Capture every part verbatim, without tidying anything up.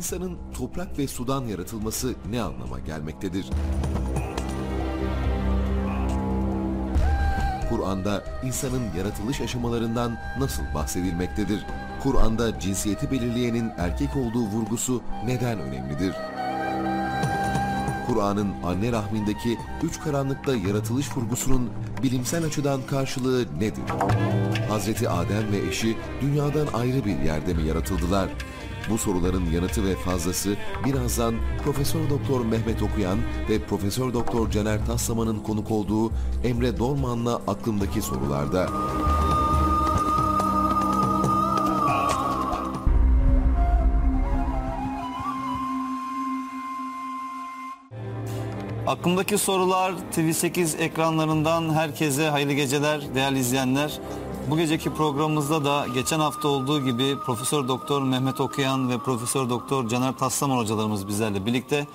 insanın toprak ve sudan yaratılması ne anlama gelmektedir? Kur'an'da insanın yaratılış aşamalarından nasıl bahsedilmektedir? Kur'an'da cinsiyeti belirleyenin erkek olduğu vurgusu neden önemlidir? Kur'an'ın anne rahmindeki üç karanlıkta yaratılış vurgusunun bilimsel açıdan karşılığı nedir? Hazreti Adem ve eşi dünyadan ayrı bir yerde mi yaratıldılar? Bu soruların yanıtı ve fazlası birazdan Profesör Doktor Mehmet Okuyan ve Profesör Doktor Caner Taslaman'ın konuk olduğu Emre Dolman'la Aklımdaki Sorularda. Aklımdaki Sorular T V sekiz ekranlarından herkese hayırlı geceler değerli izleyenler. Bu geceki programımızda da geçen hafta olduğu gibi Profesör Doktor Mehmet Okuyan ve Profesör Doktor Caner Taslaman hocalarımız bizlerle birlikte.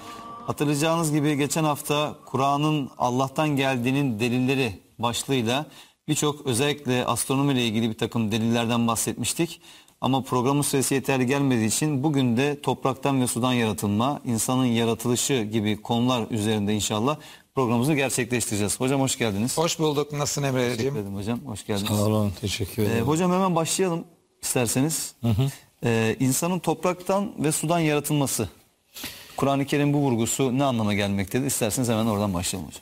Hatırlayacağınız gibi geçen hafta Kur'an'ın Allah'tan geldiğinin delilleri başlığıyla birçok özellikle astronomiyle ilgili bir takım delillerden bahsetmiştik. Ama programın süresi yeterli gelmediği için bugün de topraktan ve sudan yaratılma, insanın yaratılışı gibi konular üzerinde inşallah programımızı gerçekleştireceğiz. Hocam hoş geldiniz. Hoş bulduk. Nasılsın Emre'ciğim? Teşekkür ederim hocam. Hoş geldiniz. Sağ olun. Teşekkür ederim. Ee, hocam hemen başlayalım isterseniz. Hı hı. Ee, insanın topraktan ve sudan yaratılması. Kur'an-ı Kerim bu vurgusu ne anlama gelmektedir? İsterseniz hemen oradan başlayalım hocam.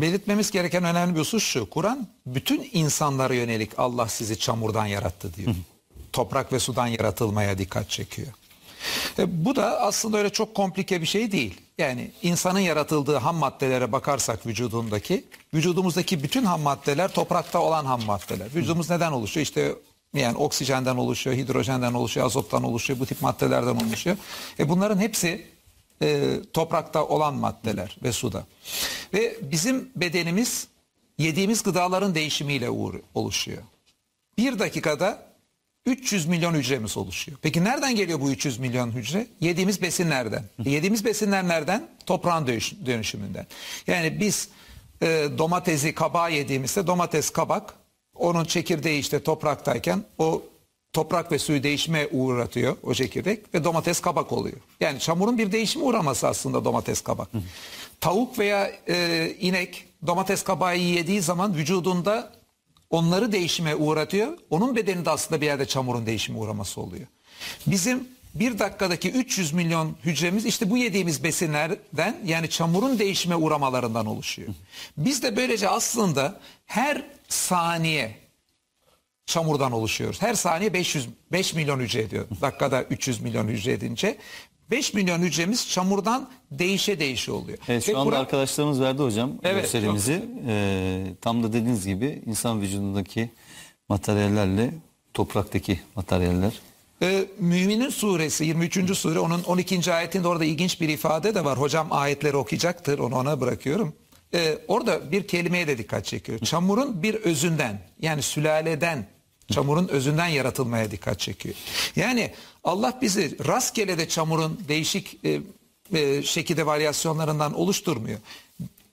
Belirtmemiz gereken önemli bir husus şu. Kur'an bütün insanlara yönelik Allah sizi çamurdan yarattı diyor. Hı hı. Toprak ve sudan yaratılmaya dikkat çekiyor. E, bu da aslında öyle çok komplike bir şey değil. Yani insanın yaratıldığı ham maddelere bakarsak vücudundaki, vücudumuzdaki bütün ham maddeler toprakta olan ham maddeler. Vücudumuz neden oluşuyor? İşte yani oksijenden oluşuyor, hidrojenden oluşuyor, azottan oluşuyor, bu tip maddelerden oluşuyor. E, bunların hepsi e, toprakta olan maddeler ve suda. Ve bizim bedenimiz yediğimiz gıdaların değişimiyle oluşuyor. Bir dakikada üç yüz milyon hücremiz oluşuyor. Peki nereden geliyor bu üç yüz milyon hücre? Yediğimiz besinlerden. E yediğimiz besinler nereden? Toprağın dönüşümünden. Yani biz e, domatesi, kabağı yediğimizde domates, kabak, onun çekirdeği işte topraktayken o toprak ve suyu değişime uğratıyor o çekirdek ve domates, kabak oluyor. Yani çamurun bir değişime uğraması aslında domates, kabak. Tavuk veya e, inek domates, kabağı yediği zaman vücudunda onları değişime uğratıyor. Onun bedeni de aslında bir yerde çamurun değişime uğraması oluyor. Bizim bir dakikadaki üç yüz milyon hücremiz işte bu yediğimiz besinlerden yani çamurun değişime uğramalarından oluşuyor. Biz de böylece aslında her saniye çamurdan oluşuyoruz. Her saniye beş yüz beş milyon hücre ediyor. Dakikada üç yüz milyon hücre edince beş milyon hücremiz çamurdan değişe değişe oluyor. Evet, şu Ve anda Kur'an... arkadaşlarımız verdi hocam evet, gösterimizi. Ee, tam da dediğiniz gibi insan vücudundaki materyallerle topraktaki materyaller. Ee, Müminun suresi yirmi üçüncü sure onun on ikinci ayetinde orada ilginç bir ifade de var. Hocam ayetleri okuyacaktır, onu ona bırakıyorum. Ee, orada bir kelimeye de dikkat çekiyor. Çamurun bir özünden yani sülaleden. Çamurun özünden yaratılmaya dikkat çekiyor. Yani Allah bizi rastgele de çamurun değişik e, e, şekilde varyasyonlarından oluşturmuyor.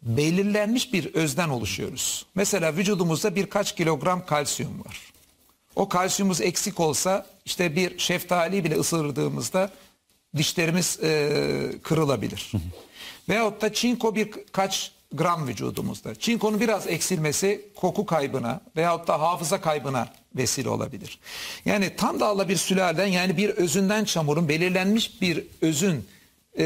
Belirlenmiş bir özden oluşuyoruz. Mesela vücudumuzda birkaç kilogram kalsiyum var. O kalsiyumumuz eksik olsa işte bir şeftali bile ısırdığımızda dişlerimiz e, kırılabilir. Veyahut da çinko birkaç gram vücudumuzda. Çinkonun biraz eksilmesi koku kaybına veyahut da hafıza kaybına vesile olabilir. Yani tam da Allah bir sülaleden yani bir özünden çamurun belirlenmiş bir özün e,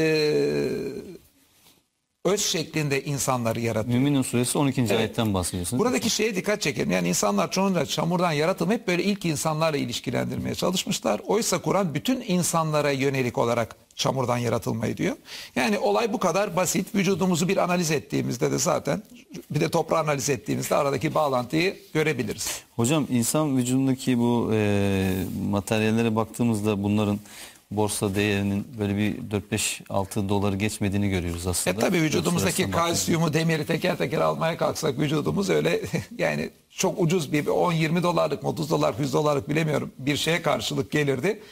öz şeklinde insanları yaratıyor. Müminun suresi on ikinci evet. ayetten bahsediyorsunuz. Buradaki şeye dikkat çekelim. Yani insanlar çoğunca çamurdan yaratılma hep böyle ilk insanlarla ilişkilendirmeye çalışmışlar. Oysa Kur'an bütün insanlara yönelik olarak çamurdan yaratılmayı diyor. Yani olay bu kadar basit. Vücudumuzu bir analiz ettiğimizde de zaten bir de toprağı analiz ettiğimizde aradaki bağlantıyı görebiliriz. Hocam insan vücudundaki bu e, materyallere baktığımızda bunların borsa değerinin böyle bir dört beş altı doları geçmediğini görüyoruz aslında. E tabi vücudumuzdaki kalsiyumu, demiri teker teker almaya kalksak vücudumuz öyle yani çok ucuz bir on yirmi dolarlık, otuz dolar, yüz dolarlık bilemiyorum bir şeye karşılık gelirdi.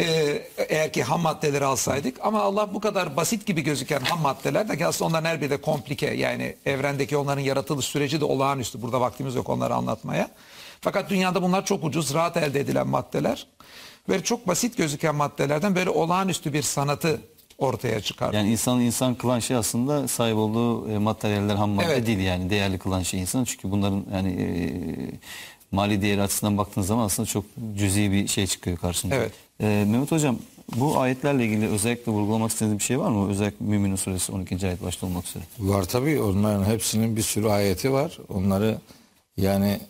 Ee, eğer ki ham maddeleri alsaydık ama Allah bu kadar basit gibi gözüken ham maddeler de aslında onların her biri de komplike yani evrendeki onların yaratılış süreci de olağanüstü burada vaktimiz yok onları anlatmaya fakat dünyada bunlar çok ucuz rahat elde edilen maddeler böyle çok basit gözüken maddelerden böyle olağanüstü bir sanatı ortaya çıkar. Yani insanı insan kılan şey aslında sahip olduğu e, materyaller, ham madde evet. değil yani. Değerli kılan şey insan. Çünkü bunların yani e, mali değeri açısından baktığınız zaman aslında çok cüzi bir şey çıkıyor karşınıza. Evet. E, Mehmet Hocam, bu ayetlerle ilgili özellikle vurgulamak istediğiniz bir şey var mı? Özellikle Müminun suresi on ikinci ayet başta olmak üzere. Var tabii. Onların hepsinin bir sürü ayeti var. Onları yani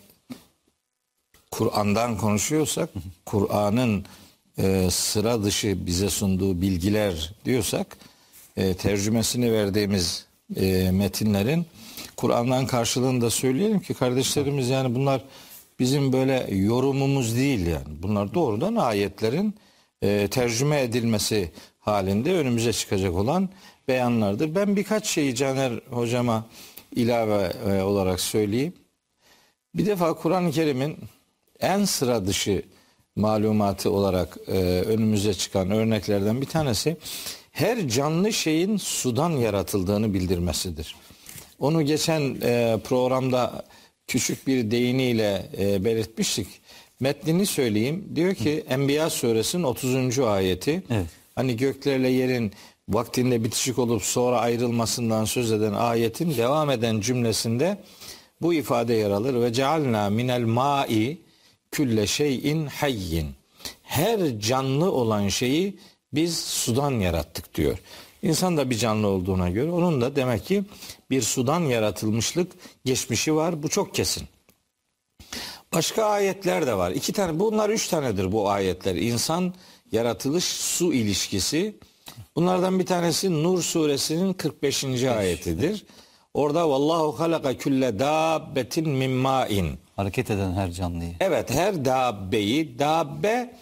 Kur'an'dan konuşuyorsak, Kur'an'ın e, sıra dışı bize sunduğu bilgiler diyorsak, e, tercümesini verdiğimiz e, metinlerin Kur'an'dan karşılığını da söyleyelim ki kardeşlerimiz, yani bunlar bizim böyle yorumumuz değil yani. Bunlar doğrudan ayetlerin e, tercüme edilmesi halinde önümüze çıkacak olan beyanlardır. Ben birkaç şeyi Caner hocama ilave e, olarak söyleyeyim. Bir defa Kur'an-ı Kerim'in en sıra dışı malumatı olarak e, önümüze çıkan örneklerden bir tanesi her canlı şeyin sudan yaratıldığını bildirmesidir. Onu geçen e, programda küçük bir deyimiyle e, belirtmiştik. Metnini söyleyeyim. Diyor ki Enbiya suresinin otuzuncu ayeti. Evet. Hani göklerle yerin vaktinde bitişik olup sonra ayrılmasından söz eden ayetin devam eden cümlesinde bu ifade yer alır. Ve cealna minel ma'i külle şeyin hayyin. Her canlı olan şeyi biz sudan yarattık diyor. İnsan da bir canlı olduğuna göre onun da demek ki bir sudan yaratılmışlık geçmişi var. Bu çok kesin. Başka ayetler de var. İki tane, bunlar üç tanedir bu ayetler. İnsan yaratılış su ilişkisi. Bunlardan bir tanesi Nur suresinin kırk beşinci ayetidir. Orada vallahu halaka külle dabbetin min ma'in. Hareket eden her canlıyı. Evet, her dabbeyi, dabbe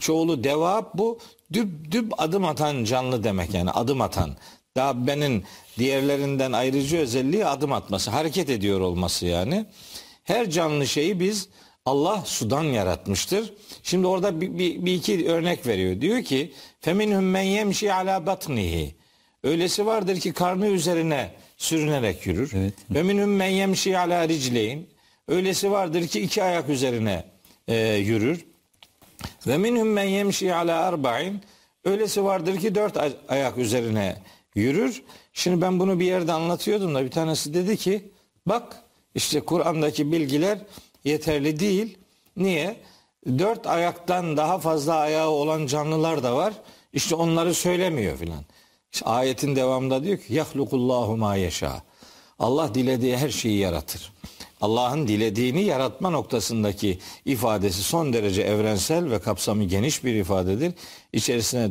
çoğulu devab, bu düb düb adım atan canlı demek yani, adım atan. Dabbenin diğerlerinden ayrıcı özelliği adım atması, hareket ediyor olması yani. Her canlı şeyi biz Allah sudan yaratmıştır. Şimdi orada bir, bir, bir iki örnek veriyor. Diyor ki feminhum men yemşi ala batnihi. Öylesi vardır ki karnı üzerine sürünerek yürür. Evet. Ve minhum men yemşi ala ricleyn. Öylesi vardır ki iki ayak üzerine e, yürür. Ve minhum men yemşi ala arba'in. Öylesi vardır ki dört ayak üzerine yürür. Şimdi ben bunu bir yerde anlatıyordum da bir tanesi dedi ki bak işte Kur'an'daki bilgiler yeterli değil. Niye? Dört ayaktan daha fazla ayağı olan canlılar da var. İşte onları söylemiyor filan. İşte ayetin devamında diyor ki yahlukullahu ma yeşâ. Allah dilediği her şeyi yaratır. Allah'ın dilediğini yaratma noktasındaki ifadesi son derece evrensel ve kapsamı geniş bir ifadedir. İçerisine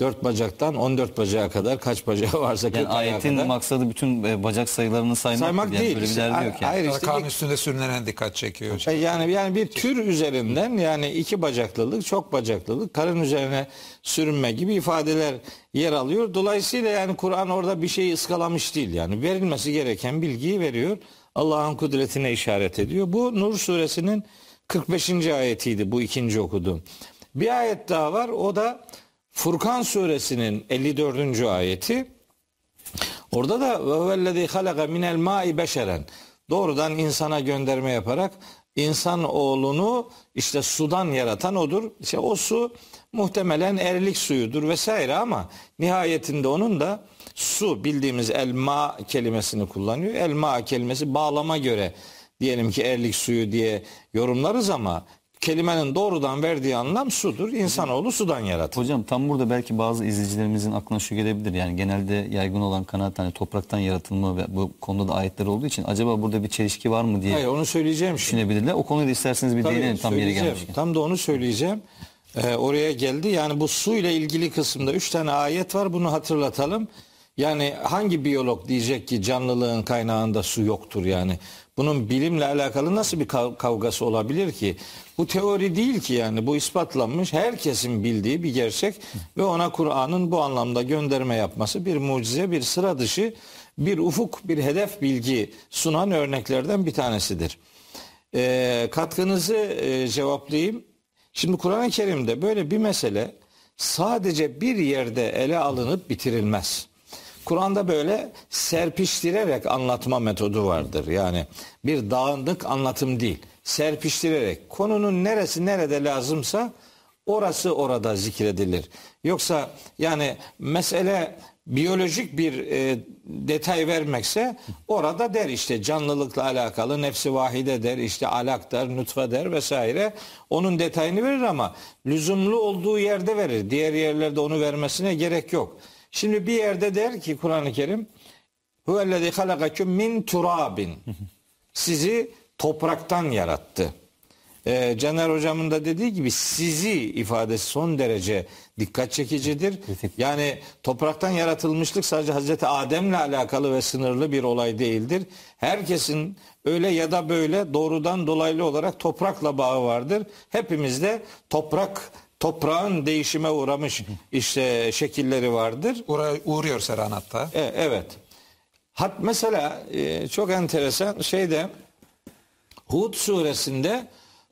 dört bacaktan on dört bacağa kadar kaç bacağı varsa yani ayetin kadar. Maksadı bütün bacak sayılarını saymak, saymak değil. Yani işte, yani. Hayır işte karnın üstünde sürünene dikkat çekiyor. Yani yani bir tür üzerinden yani iki bacaklılık, çok bacaklılık, karın üzerine sürünme gibi ifadeler yer alıyor. Dolayısıyla yani Kur'an orada bir şeyi ıskalamış değil yani, verilmesi gereken bilgiyi veriyor. Allah'ın kudretine işaret ediyor. Bu Nur suresinin kırk beşinci ayetiydi, bu ikinci okuduğum. Bir ayet daha var, o da Furkan suresinin elli dördüncü ayeti. Orada da وَوَلَّذ۪ي خَلَقَ مِنَ الْمَاءِ بَشَرًا. Doğrudan insana gönderme yaparak insan oğlunu işte sudan yaratan odur. İşte o su muhtemelen erlik suyudur vesaire ama nihayetinde onun da su, bildiğimiz elma kelimesini kullanıyor. Elma kelimesi bağlama göre diyelim ki erlik suyu diye yorumlarız ama kelimenin doğrudan verdiği anlam sudur. İnsanoğlu sudan yaratılır. Hocam tam burada belki bazı izleyicilerimizin aklına şu gelebilir. Yani genelde yaygın olan kanaat hani topraktan yaratılma ve bu konuda da ayetler olduğu için acaba burada bir çelişki var mı diye. Hayır, onu söyleyeceğim. Düşünebilirler. O konuda isterseniz bir değinelim tam yeri gelmişken. Tam da onu söyleyeceğim. Ee, oraya geldi. Yani bu su ile ilgili kısımda üç tane ayet var. Bunu hatırlatalım. Yani hangi biyolog diyecek ki canlılığın kaynağında su yoktur yani? Bunun bilimle alakalı nasıl bir kavgası olabilir ki? Bu teori değil ki yani, bu ispatlanmış, herkesin bildiği bir gerçek ve ona Kur'an'ın bu anlamda gönderme yapması bir mucize, bir sıra dışı, bir ufuk, bir hedef bilgi sunan örneklerden bir tanesidir. E, katkınızı e, cevaplayayım. Şimdi Kur'an-ı Kerim'de böyle bir mesele sadece bir yerde ele alınıp bitirilmez. Kur'an'da böyle serpiştirerek anlatma metodu vardır. Yani bir dağınık anlatım değil. Serpiştirerek konunun neresi nerede lazımsa orası orada zikredilir. Yoksa yani mesele biyolojik bir e, detay vermekse orada der işte canlılıkla alakalı nefsi vahide der, işte alak der, nutfe der vesaire. Onun detayını verir ama lüzumlu olduğu yerde verir. Diğer yerlerde onu vermesine gerek yok. Şimdi bir yerde der ki Kur'an-ı Kerim huvellezî halakaküm min turabin. Sizi topraktan yarattı. Ee, Caner hocamın da dediği gibi sizi ifadesi son derece dikkat çekicidir. Yani topraktan yaratılmışlık sadece Hazreti Adem'le alakalı ve sınırlı bir olay değildir. Herkesin öyle ya da böyle doğrudan dolaylı olarak toprakla bağı vardır. Hepimiz de toprak, toprağın değişime uğramış işte şekilleri vardır. Uğra, uğruyor Serhan hatta. Ee, evet. Hat mesela e, çok enteresan şeyde Hud suresinde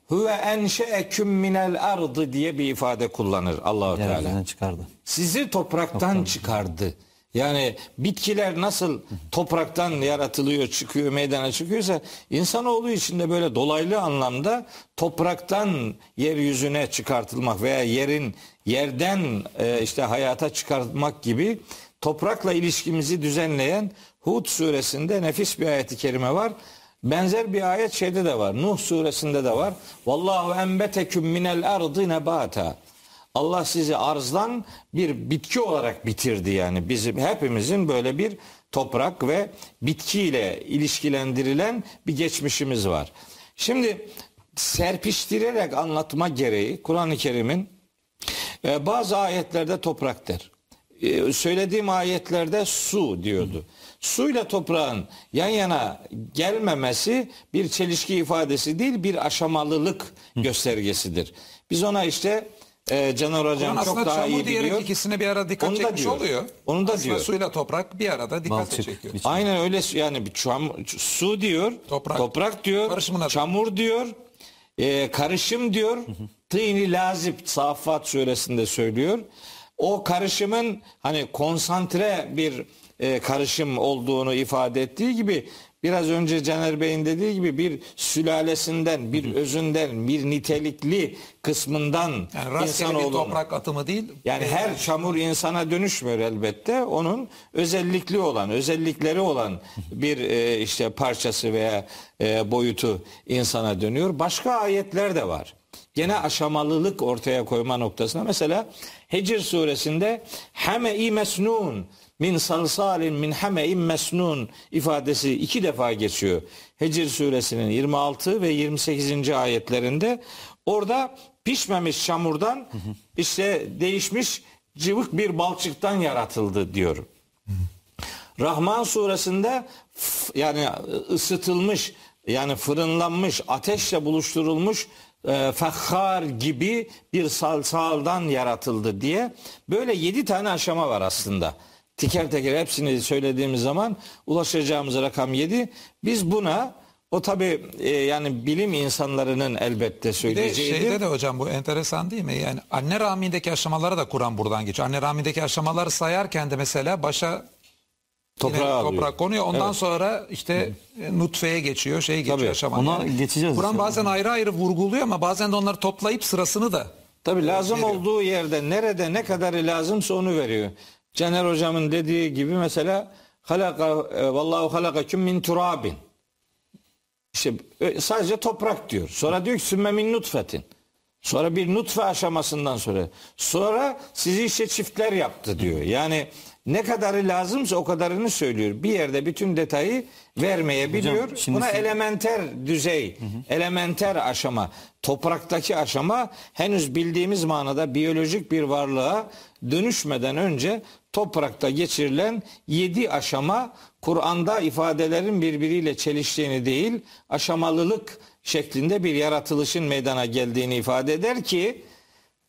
huve enşeeküm minel ardı diye bir ifade kullanır Allah-u Teala. Çıkardı. Sizi topraktan, topraktan çıkardı. Yani bitkiler nasıl topraktan yaratılıyor, çıkıyor, meydana çıkıyorsa insanoğlu için de böyle dolaylı anlamda topraktan yeryüzüne çıkartılmak veya yerin yerden e, işte hayata çıkartmak gibi toprakla ilişkimizi düzenleyen Hud suresinde nefis bir ayet-i kerime var. Benzer bir ayet şeyde de var. Nuh suresinde de var. Vallahu enbeteküm minel ardı nebata. Allah sizi arzdan bir bitki olarak bitirdi yani. Bizim hepimizin böyle bir toprak ve bitkiyle ilişkilendirilen bir geçmişimiz var. Şimdi serpiştirerek anlatma gereği Kur'an-ı Kerim'in bazı ayetlerde toprak der. Söylediğim ayetlerde su diyordu. Suyla toprağın yan yana gelmemesi bir çelişki ifadesi değil, bir aşamalılık göstergesidir. Biz ona işte e, Caner Hocam çok daha iyi biliyor. Aslında ikisine bir arada dikkat çekmiş oluyor. Onu da aslında diyor. Suyla toprak bir arada dikkat çekiyor. Aynen öyle yani çam, su diyor, toprak, toprak diyor, çamur diyor, e, karışım diyor. Tîn-i lazib Saffat suresinde söylüyor. O karışımın hani konsantre bir e, karışım olduğunu ifade ettiği gibi biraz önce Caner Bey'in dediği gibi bir sülalesinden, bir özünden, bir nitelikli kısmından yani insanoğlunun. Toprak atımı değil. Yani her çamur insana dönüşmüyor elbette. Onun özellikli olan, özellikleri olan bir e, işte parçası veya e, boyutu insana dönüyor. Başka ayetler de var. Gene aşamalılık ortaya koyma noktasına. Mesela Hicr suresinde heme-i mesnun min salsalin min heme-i mesnun ifadesi iki defa geçiyor. Hicr suresinin yirmi altı ve yirmi sekizinci ayetlerinde orada pişmemiş çamurdan işte değişmiş cıvık bir balçıktan yaratıldı diyor. Rahman suresinde yani ısıtılmış yani fırınlanmış ateşle buluşturulmuş fahar gibi bir salsaldan yaratıldı diye böyle yedi tane aşama var aslında. Teker teker hepsini söylediğimiz zaman ulaşacağımız rakam yedi. Biz buna o tabi e, yani bilim insanlarının elbette söyleyeceğidir. Bir de şeyde de hocam bu enteresan değil mi? Yani anne rahmindeki aşamalara da Kur'an buradan geçiyor. Anne rahmindeki aşamaları sayarken de mesela başa Toprağa toprak konuyor. Ondan evet. sonra işte evet. nutfeye geçiyor, şey geçiyor Tabii. aşama. Ona yani. geçeceğiz. Kur'an bazen ayrı ayrı vurguluyor ama bazen de onları toplayıp sırasını da. Tabii lazım veriyor. Olduğu yerde nerede ne kadar lazımsa onu veriyor. Caner hocamın dediği gibi mesela halaka vallahu halakaküm min turabin. İşte sadece toprak diyor. Sonra diyor ki sümme min nutfetin. Sonra bir nutfe aşamasından sonra sonra sizi işte çiftler yaptı diyor. Yani ne kadarı lazımsa o kadarını söylüyor. Bir yerde bütün detayı vermeyebiliyor. Hocam, buna elementer düzey, hı hı. elementer aşama, topraktaki aşama henüz bildiğimiz manada biyolojik bir varlığa dönüşmeden önce toprakta geçirilen yedi aşama Kur'an'da ifadelerin birbiriyle çeliştiğini değil, aşamalılık şeklinde bir yaratılışın meydana geldiğini ifade eder ki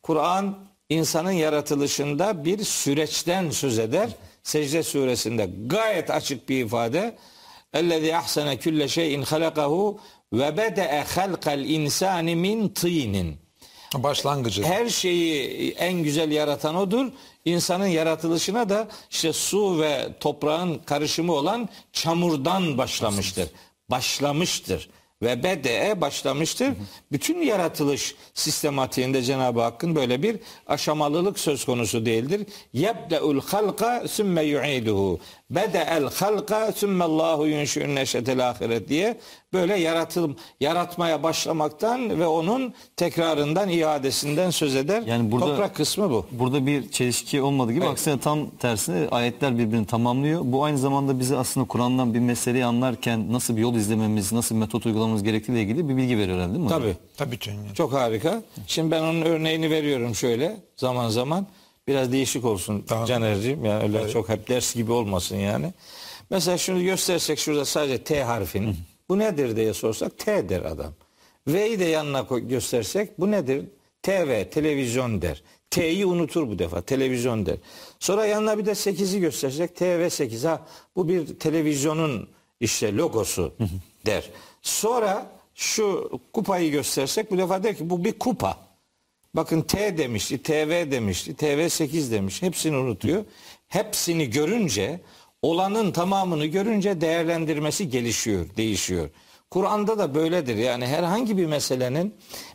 Kur'an İnsanın yaratılışında bir süreçten söz eder. Secde suresinde gayet açık bir ifade. Ellezî ahsene külle şeyin halakahu ve bede'e halkal insani min tînin. Başlangıcı. Her şeyi en güzel yaratan odur. İnsanın yaratılışına da işte su ve toprağın karışımı olan çamurdan başlamıştır. Başlamıştır. Ve bede'e başlamıştır. Hı hı. Bütün yaratılış sistematiğinde Cenab-ı Hakk'ın böyle bir aşamalılık söz konusu değildir. Yebde'ul halqa sümme yu'iduhu. Bede'el halqa sümme Allahu yunşi'un neşetel ahiret diye böyle yaratılım, yaratmaya başlamaktan ve onun tekrarından, iadesinden söz eder. Yani burada, toprak kısmı bu. Burada bir çelişki olmadığı gibi, evet, aksine tam tersine ayetler birbirini tamamlıyor. Bu aynı zamanda bize aslında Kur'an'dan bir meseleyi anlarken nasıl bir yol izlememiz, nasıl bir metot uygulamamız gerektiğiyle ilgili bir bilgi veriyor herhalde, değil mi? Tabii. Tabii. Çok harika. Şimdi ben onun örneğini veriyorum şöyle zaman zaman. Biraz değişik olsun tamam. Caner'ciğim. Yani öyle evet. Çok hep ders gibi olmasın yani. Mesela şunu göstersek şurada sadece T harfini. Hı. Bu nedir diye sorsak T der adam. V'yi de yanına göstersek bu nedir? T V, televizyon der. T'yi unutur bu defa, televizyon der. Sonra yanına bir de sekizi göstersek T V sekiz, ha bu bir televizyonun işte logosu der. Sonra şu kupayı göstersek bu defa der ki bu bir kupa. Bakın T demişti, T V demişti, T V sekiz demiş, hepsini unutuyor. Hepsini görünce, olanın tamamını görünce değerlendirmesi gelişiyor, değişiyor. Kur'an'da da böyledir. Yani herhangi bir meselenin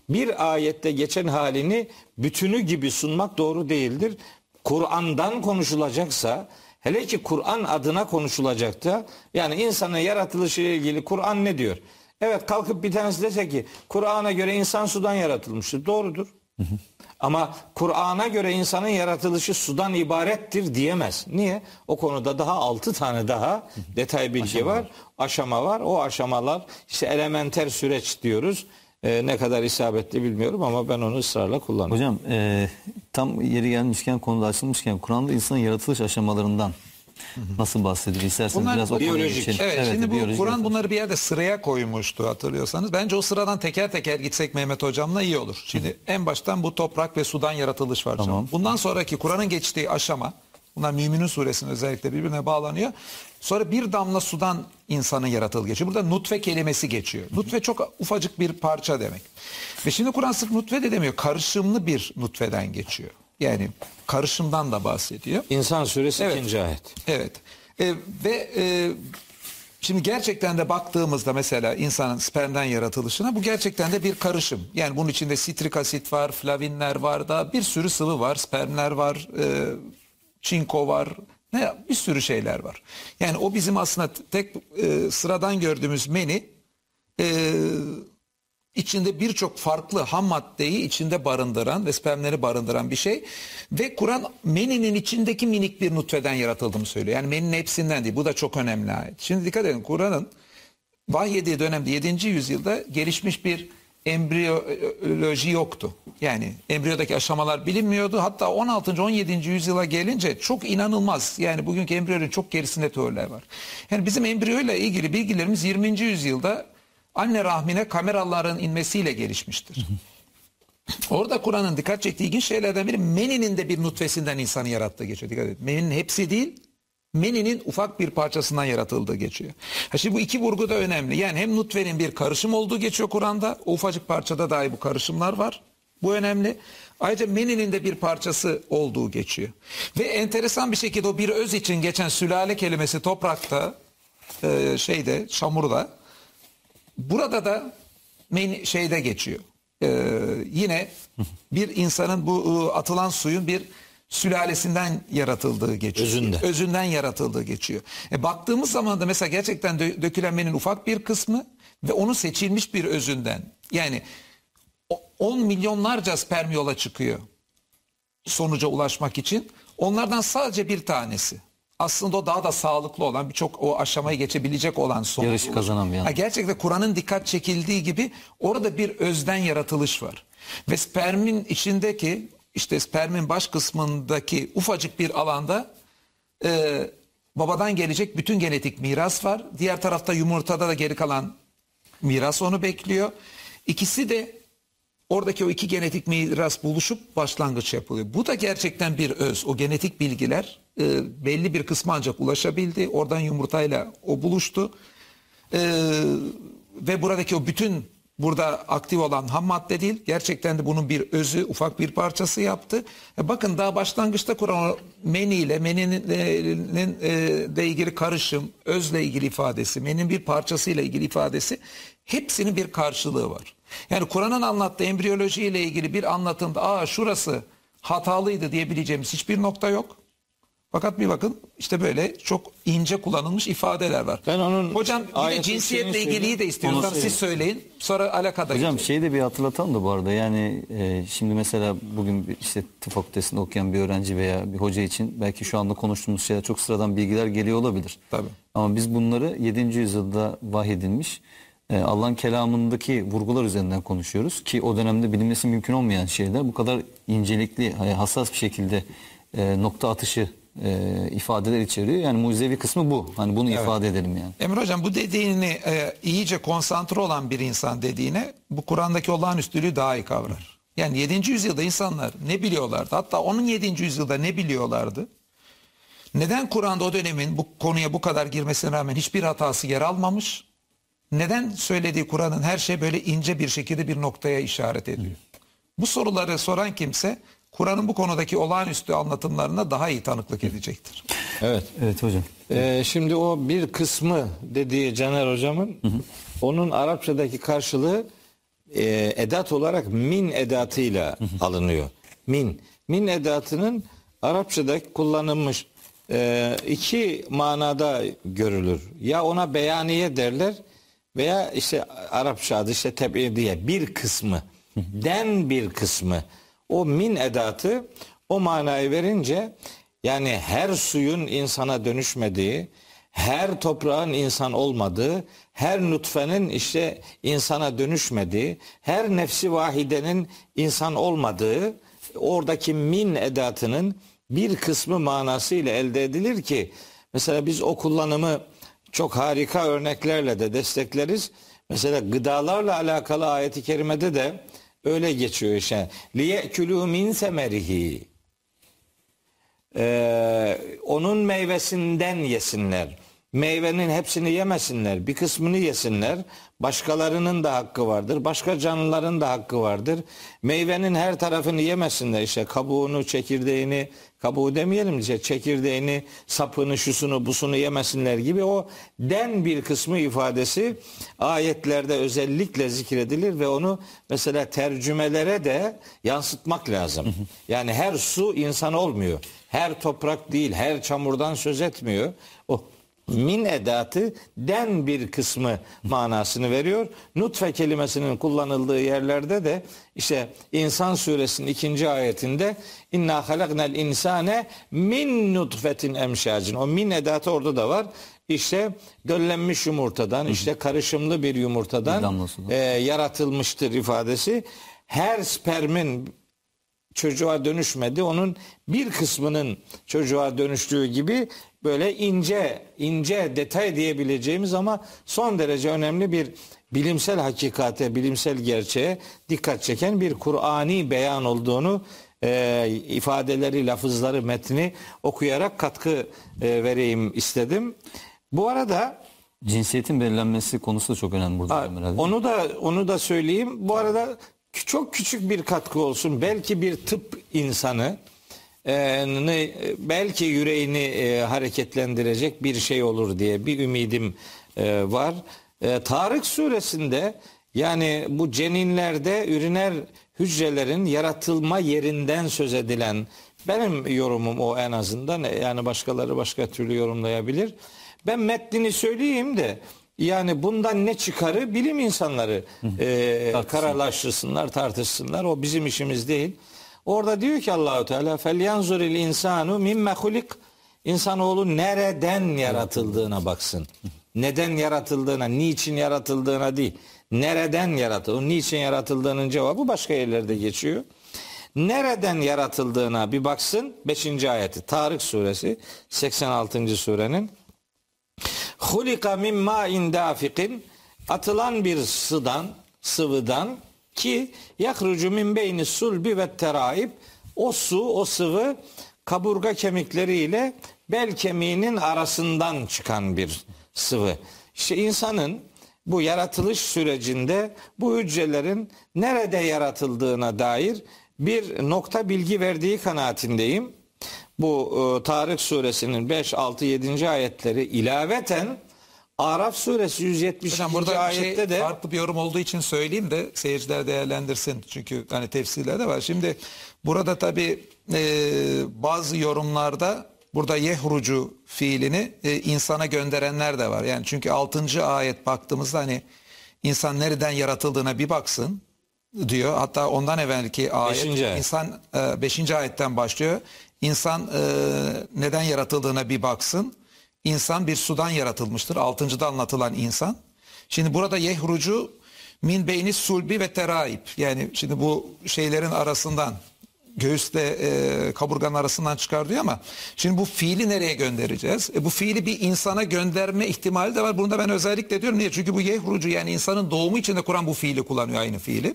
bir ayette geçen halini bütünü gibi sunmak doğru değildir. Kur'an'dan konuşulacaksa, hele ki Kur'an adına konuşulacak da, yani insanın yaratılışıyla ilgili Kur'an ne diyor? Evet, kalkıp bir tanesi dese ki Kur'an'a göre insan sudan yaratılmıştır. Doğrudur. Hı hı. Ama Kur'an'a göre insanın yaratılışı sudan ibarettir diyemez. Niye? O konuda daha altı tane daha detay bilgi aşama var. var. Aşama var. O aşamalar işte elementer süreç diyoruz. Ee, ne kadar isabetli bilmiyorum ama ben onu ısrarla kullanıyorum. Hocam e, tam yeri gelmişken, konuda açılmışken Kur'an'da insanın yaratılış aşamalarından nasıl bahsediyor? İsterseniz bunlar biraz biyolojik. Evet, evet, şimdi bu Kur'an bunları bir yerde sıraya koymuştu hatırlıyorsanız. Bence o sıradan teker teker gitsek Mehmet hocamla iyi olur. Şimdi Hı. en baştan bu toprak ve sudan yaratılış var. Tamam. Bundan sonraki Kur'an'ın geçtiği aşama, bunlar Müminun suresinin özellikle birbirine bağlanıyor. Sonra bir damla sudan insanın yaratıldığı geçiyor. Burada nutfe kelimesi geçiyor. Nutfe çok ufacık bir parça demek. Ve şimdi Kur'an sırf nutfe de demiyor. Karışımlı bir nutfeden geçiyor. Yani karışımdan da bahsediyor. İnsan suresi evet. ikinci ayet. Evet. E, ve e, şimdi gerçekten de baktığımızda mesela insanın spermden yaratılışına, bu gerçekten de bir karışım. Yani bunun içinde sitrik asit var, flavinler var da bir sürü sıvı var, spermler var, e, çinko var, ne bir sürü şeyler var. Yani o bizim aslında tek e, sıradan gördüğümüz menü e, İçinde birçok farklı ham maddeyi içinde barındıran ve spermleri barındıran bir şey. Ve Kur'an meninin içindeki minik bir nutfeden yaratıldığını söylüyor. Yani meninin hepsinden değil. Bu da çok önemli ayet. Şimdi dikkat edin, Kur'an'ın vahyediği dönemde yedinci yüzyılda gelişmiş bir embriyoloji yoktu. Yani embriyodaki aşamalar bilinmiyordu. Hatta on altıncı on yedinci yüzyıla gelince çok inanılmaz. Yani bugünkü embriyonun çok gerisinde teoriler var. Yani bizim embriyoyla ilgili bilgilerimiz yirminci yüzyılda anne rahmine kameraların inmesiyle gelişmiştir. Orada Kur'an'ın dikkat çektiği ilginç şeylerden biri, meninin de bir nutfesinden insanı yarattığı geçiyor. Dikkat edin. Meninin hepsi değil, meninin ufak bir parçasından yaratıldığı geçiyor. Ha şimdi bu iki vurgu da önemli. Yani hem nutfenin bir karışım olduğu geçiyor Kur'an'da. O ufacık parçada dahi bu karışımlar var. Bu önemli. Ayrıca meninin de bir parçası olduğu geçiyor. Ve enteresan bir şekilde o bir öz için geçen sülale kelimesi toprakta, şeyde, çamurda, burada da men şeyde geçiyor. Ee, yine bir insanın bu atılan suyun bir sülalesinden yaratıldığı geçiyor. Özünden. Özünden yaratıldığı geçiyor. E, baktığımız zaman da mesela gerçekten dö- dökülen menin ufak bir kısmı ve onun seçilmiş bir özünden. Yani on milyonlarca sperm yola çıkıyor sonuca ulaşmak için. Onlardan sadece bir tanesi. Aslında o daha da sağlıklı olan, birçok o aşamayı geçebilecek olan son. Yarışı kazanamayan. Ha, gerçekten Kur'an'ın dikkat çekildiği gibi orada bir özden yaratılış var. Ve spermin içindeki, işte spermin baş kısmındaki ufacık bir alanda e, babadan gelecek bütün genetik miras var. Diğer tarafta yumurtada da geri kalan miras onu bekliyor. İkisi de oradaki o iki genetik miras buluşup başlangıç yapılıyor. Bu da gerçekten bir öz. O genetik bilgiler e, belli bir kısmı ancak ulaşabildi. Oradan yumurtayla o buluştu. E, ve buradaki o bütün Burada aktif olan ham madde değil, gerçekten de bunun bir özü, ufak bir parçası yaptı. E bakın daha başlangıçta Kur'an meni ile meninin de ilgili karışım, özle ilgili ifadesi, meninin bir parçası ile ilgili ifadesi, hepsinin bir karşılığı var. Yani Kur'an'ın anlattığı embriyoloji ile ilgili bir anlatımda aa şurası hatalıydı diyebileceğimiz hiçbir nokta yok. Fakat bir bakın işte böyle çok ince kullanılmış ifadeler var. Ben onun hocam bir de cinsiyetle ilgiliyi de istiyorsan siz söyleyin. Sonra alakada. Hocam geçelim. Şeyi de bir hatırlatalım da bu arada. Yani e, şimdi mesela bugün işte tıp fakültesinde okuyan bir öğrenci veya bir hoca için belki şu anda konuştuğumuz şeyler çok sıradan bilgiler geliyor olabilir. Tabii. Ama biz bunları yedinci yüzyılda vahyedilmiş e, Allah'ın kelamındaki vurgular üzerinden konuşuyoruz. Ki o dönemde bilinmesi mümkün olmayan şeyler bu kadar incelikli, hassas bir şekilde e, nokta atışı E, ifadeler içeriyor. Yani mucizevi kısmı bu. Hani bunu evet. ifade edelim yani. Emre Hocam bu dediğini e, iyice konsantre olan bir insan dediğine bu Kur'an'daki olağanüstülüğü daha iyi kavrar. Yani yedinci yüzyılda insanlar ne biliyorlardı? Hatta onun yedinci yüzyılda ne biliyorlardı? Neden Kur'an'da o dönemin bu konuya bu kadar girmesine rağmen hiçbir hatası yer almamış? Neden söylediği Kur'an'ın her şey böyle ince bir şekilde bir noktaya işaret ediyor? Evet. Bu soruları soran kimse Kur'an'ın bu konudaki olağanüstü anlatımlarına daha iyi tanıklık edecektir. Evet. Evet hocam. Ee, şimdi o bir kısmı dediği Caner hocamın, hı hı. onun Arapçadaki karşılığı e, edat olarak min edatıyla hı hı. alınıyor. Min. Min edatının Arapçadaki kullanılmış e, iki manada görülür. Ya ona beyaniye derler veya işte Arapça adı işte teb'ir diye bir kısmı. Hı hı. Den bir kısmı. O min edatı o manayı verince yani her suyun insana dönüşmediği, her toprağın insan olmadığı, her nutfenin işte insana dönüşmediği, her nefsi vahidenin insan olmadığı oradaki min edatının bir kısmı manasıyla elde edilir ki mesela biz o kullanımı çok harika örneklerle de destekleriz. Mesela gıdalarla alakalı ayeti kerimede de öyle geçiyor işte. Liye'külû min semerihi. Ee, onun meyvesinden yesinler. Meyvenin hepsini yemesinler. Bir kısmını yesinler. Başkalarının da hakkı vardır. Başka canlıların da hakkı vardır. Meyvenin her tarafını yemesinler. İşte kabuğunu, çekirdeğini, kabuğu demeyelim işte çekirdeğini, sapını, şusunu, busunu yemesinler gibi o den bir kısmı ifadesi ayetlerde özellikle zikredilir ve onu mesela tercümelere de yansıtmak lazım. Yani her su insan olmuyor. Her toprak değil, her çamurdan söz etmiyor. O min edatı den bir kısmı manasını veriyor. Nutfe kelimesinin kullanıldığı yerlerde de işte İnsan suresinin ikinci ayetinde inna halaknel insane min nutfetin emşacin. O min edatı orada da var. İşte döllenmiş yumurtadan, işte karışımlı bir yumurtadan e, yaratılmıştır ifadesi. Her spermin çocuğa dönüşmedi. Onun bir kısmının çocuğa dönüştüğü gibi böyle ince ince detay diyebileceğimiz ama son derece önemli bir bilimsel hakikate, bilimsel gerçeğe dikkat çeken bir Kur'ani beyan olduğunu e, ifadeleri, lafızları, metni okuyarak katkı e, vereyim istedim. Bu arada cinsiyetin belirlenmesi konusu da çok önemli burada. A, onu da onu da söyleyeyim. Bu arada çok küçük bir katkı olsun. Belki bir tıp insanı Ee, belki yüreğini e, hareketlendirecek bir şey olur diye bir ümidim e, var. E, Tarık suresinde yani bu ceninlerde üriner hücrelerin yaratılma yerinden söz edilen benim yorumum o en azından yani başkaları başka türlü yorumlayabilir. Ben metnini söyleyeyim de yani bundan ne çıkarı bilim insanları e, kararlaştırsınlar, tartışsınlar. O bizim işimiz değil. Orada diyor ki Allahu Teala "Felyanzuril insanu mimme hulik." İnsanoğlu nereden yaratıldığına baksın. Neden yaratıldığına, niçin yaratıldığına değil. Nereden yaratıldığına, niçin yaratıldığının cevabı başka yerlerde geçiyor. Nereden yaratıldığına bir baksın. beşinci ayeti Tarık suresi seksen altıncı surenin. "Hulika mimma indafikin." Atılan bir sıdan, sıvıdan ki yakrucu min beyni sulbi ve teraib o su o sıvı kaburga kemikleriyle bel kemiğinin arasından çıkan bir sıvı. İşte insanın bu yaratılış sürecinde bu hücrelerin nerede yaratıldığına dair bir nokta bilgi verdiği kanaatindeyim. Bu e, Tarık suresinin beş, altı, yedinci ayetleri ilaveten A'raf suresi yüz yetmiş ikinci burada ayette şey, de farklı bir yorum olduğu için söyleyeyim de seyirciler değerlendirsin. Çünkü hani tefsirler de var. Şimdi burada tabii e, bazı yorumlarda burada yehrucu fiilini e, insana gönderenler de var. Yani çünkü altıncı ayet baktığımızda hani insan nereden yaratıldığına bir baksın diyor. Hatta ondan evvelki ayet beşinci insan beşinci E, ayetten başlıyor. İnsan e, neden yaratıldığına bir baksın. İnsan bir sudan yaratılmıştır. altıncıda anlatılan insan. Şimdi burada yehrucu min beyni sulbi ve teraib. Yani şimdi bu şeylerin arasından göğüsle e, kaburganın arasından çıkar diyor ama şimdi bu fiili nereye göndereceğiz? E, bu fiili bir insana gönderme ihtimali de var. Bunu da ben özellikle diyorum. Niye? Çünkü bu yehrucu yani insanın doğumu içinde Kur'an bu fiili kullanıyor, aynı fiili.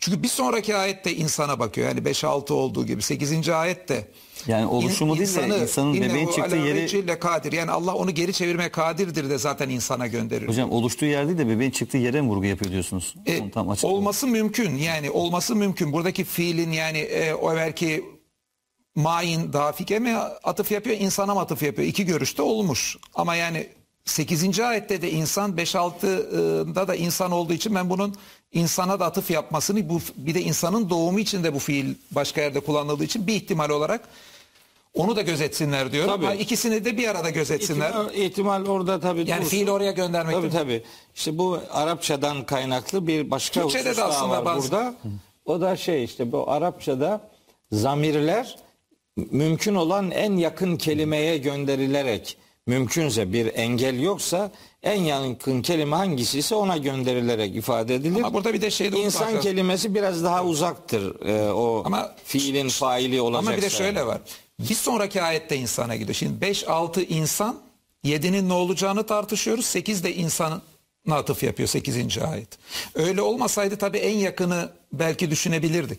Çünkü bir sonraki ayette insana bakıyor. Yani beş altı olduğu gibi sekizinci ayette yani oluşumu in, değilse insanı, insanın bebeğin çıktığı yere kadir. Yani Allah onu geri çevirmeye kadirdir de zaten insana gönderir. Hocam oluştuğu yer değil de bebeğin çıktığı yere mi vurgu yapıyor diyorsunuz? E, tam olması mümkün. Yani olması mümkün. Buradaki fiilin yani e, o belki main dafike mi atıf yapıyor, insana mı atıf yapıyor? İki görüşte olmuş. Ama yani sekizinci ayette de insan, beş altıda da insan olduğu için ben bunun insana da atıf yapmasını, bu bir de insanın doğumu için de bu fiil başka yerde kullanıldığı için bir ihtimal olarak onu da gözetsinler diyorum. Tabii. Ha, ikisini de bir arada gözetsinler. İhtimal, ihtimal orada tabii. Yani fiil oraya göndermek. Tabii tabii. Tabii. İşte bu Arapçadan kaynaklı bir başka husus daha var bazı... burada. O da şey işte bu Arapçada zamirler mümkün olan en yakın kelimeye gönderilerek, mümkünse bir engel yoksa en yakın kelime hangisiyse ona gönderilerek ifade edilir. Ama burada bir de şey de İnsan oldu, kelimesi biraz daha uzaktır ee, o ama, fiilin faili olacaksa. Ama bir de şöyle var. Bir sonraki ayette insana gidiyor. Şimdi beş altı insan, yedinin ne olacağını tartışıyoruz. sekiz de insanın atıf yapıyor sekizinci ayet. Öyle olmasaydı tabii en yakını belki düşünebilirdik.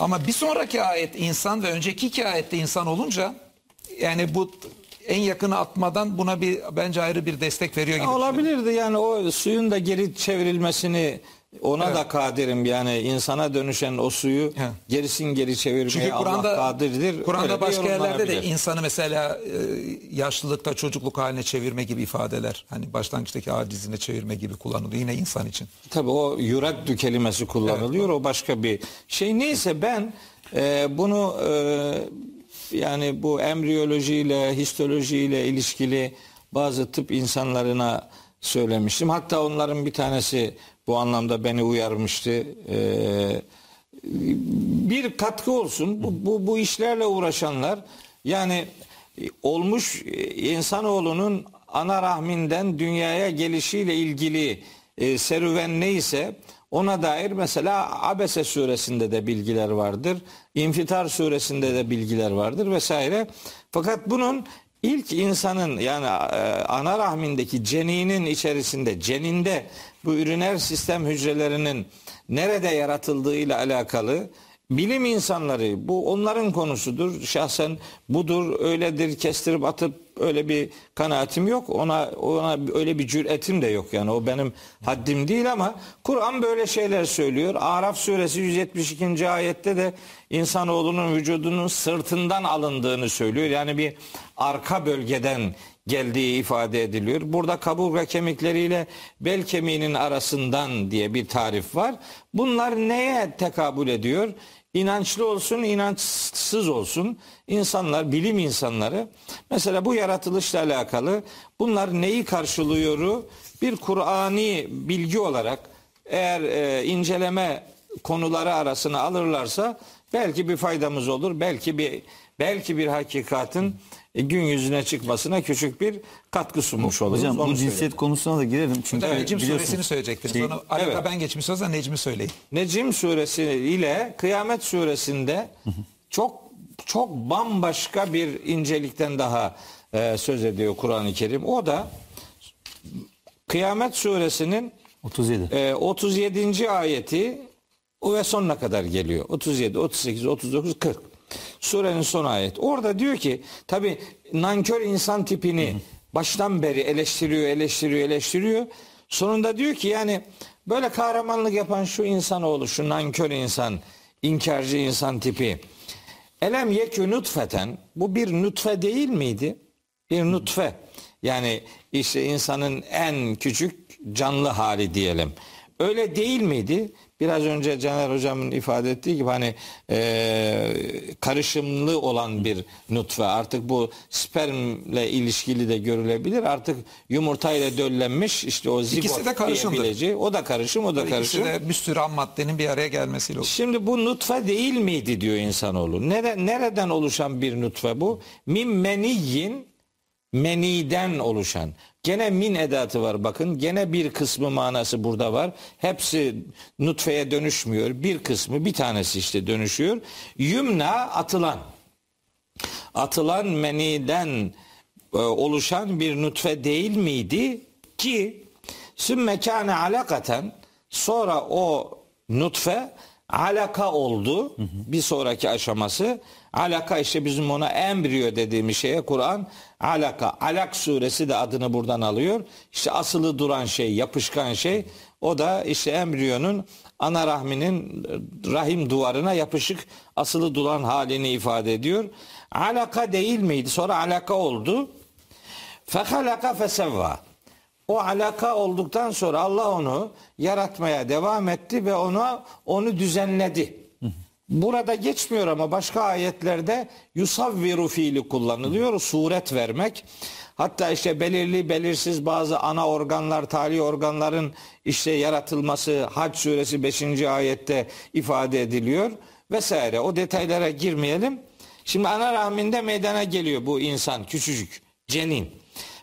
Ama bir sonraki ayet insan ve önceki iki ayette insan olunca yani bu en yakını atmadan buna bir bence ayrı bir destek veriyor gibi. Olabilirdi yani o suyun da geri çevrilmesini ona evet. da kadirim yani insana dönüşen o suyu evet. gerisin geri çevirmeye Allah kadirdir. Kur'an'da başka yerlerde de insanı mesela yaşlılıkta çocukluk haline çevirme gibi ifadeler hani başlangıçtaki acizine çevirme gibi kullanılıyor yine insan için. Tabii o yuraddu kelimesi kullanılıyor evet. o başka bir şey neyse ben e, bunu e, yani bu embriyolojiyle histolojiyle ilişkili bazı tıp insanlarına söylemiştim hatta onların bir tanesi bu anlamda beni uyarmıştı. Ee, bir katkı olsun. Bu, bu, bu işlerle uğraşanlar yani olmuş insanoğlunun ana rahminden dünyaya gelişiyle ilgili e, serüven neyse ona dair mesela Abese suresinde de bilgiler vardır. İnfitar suresinde de bilgiler vardır vesaire. Fakat bunun İlk insanın yani ana rahmindeki ceninin içerisinde, ceninde bu üriner sistem hücrelerinin nerede yaratıldığıyla alakalı bilim insanları, bu onların konusudur. Şahsen budur, öyledir, kestirip atıp öyle bir kanaatim yok. Ona ona öyle bir cüretim de yok yani o benim haddim değil ama Kur'an böyle şeyler söylüyor. A'raf suresi yüz yetmiş ikinci ayette de insanoğlunun vücudunun sırtından alındığını söylüyor. Yani bir arka bölgeden geldiği ifade ediliyor. Burada kaburga kemikleriyle bel kemiğinin arasından diye bir tarif var. Bunlar neye tekabül ediyor? İnançlı olsun, inançsız olsun insanlar, bilim insanları mesela bu yaratılışla alakalı bunlar neyi karşılıyoru bir Kur'ani bilgi olarak eğer e, inceleme konuları arasına alırlarsa belki bir faydamız olur, belki bir belki bir hakikatin gün yüzüne çıkmasına küçük bir katkı sunmuş oluruz. Hocam onu bu cinsiyet söyledim. Konusuna da girelim. Çünkü evet, Necim suresini söyleyecektim. Şey, sonra arada evet. ben geçmiş olsa Necim'i söyleyin. Necim suresi ile Kıyamet suresinde çok çok bambaşka bir incelikten daha e, söz ediyor Kur'an-ı Kerim. O da Kıyamet suresinin otuz yedi. E, otuz yedinci ayeti ve sonuna kadar geliyor. otuz yedi, otuz sekiz, otuz dokuz, kırk. Surenin son ayet. Orada diyor ki tabi nankör insan tipini baştan beri eleştiriyor, eleştiriyor, eleştiriyor. Sonunda diyor ki yani böyle kahramanlık yapan şu insanoğlu, şu nankör insan, inkarcı insan tipi. Elem yekü nutfeten, bu bir nutfe değil miydi? Bir nutfe. Yani işte insanın en küçük canlı hali diyelim. Öyle değil miydi? Biraz önce Caner Hocam'ın ifade ettiği gibi hani e, karışımlı olan bir nutfe. Artık bu spermle ilişkili de görülebilir. Artık yumurtayla döllenmiş işte o zigot diyebileceği. O da karışım, o da İkisi karışım. İkisi de bir sürü ham maddenin bir araya gelmesiyle olur. Şimdi bu nutfe değil miydi diyor insanoğlu. Nere, nereden oluşan bir nutfe bu? Min meniyyin, meniden oluşan. Gene min edatı var bakın. Gene bir kısmı manası burada var. Hepsi nutfeye dönüşmüyor. Bir kısmı, bir tanesi işte dönüşüyor. Yümna, atılan. Atılan meniden e, oluşan bir nutfe değil miydi ki sümme kâne alakaten, sonra o nutfe alaka oldu. Hı hı. Bir sonraki aşaması alaka, işte bizim ona embriyo dediğimiz şeye Kur'an alaka. Alak suresi de adını buradan alıyor. İşte asılı duran şey, yapışkan şey, o da işte embriyonun ana rahminin rahim duvarına yapışık asılı duran halini ifade ediyor. Alaka değil miydi? Sonra alaka oldu. Fehalaka fesevva. O alaka olduktan sonra Allah onu yaratmaya devam etti ve ona onu düzenledi. Burada geçmiyor ama başka ayetlerde yusavviru fiili kullanılıyor. Suret vermek. Hatta işte belirli belirsiz bazı ana organlar, tali organların işte yaratılması Hac suresi beşinci ayette ifade ediliyor vesaire. O detaylara girmeyelim. Şimdi ana rahminde meydana geliyor bu insan, küçücük cenin.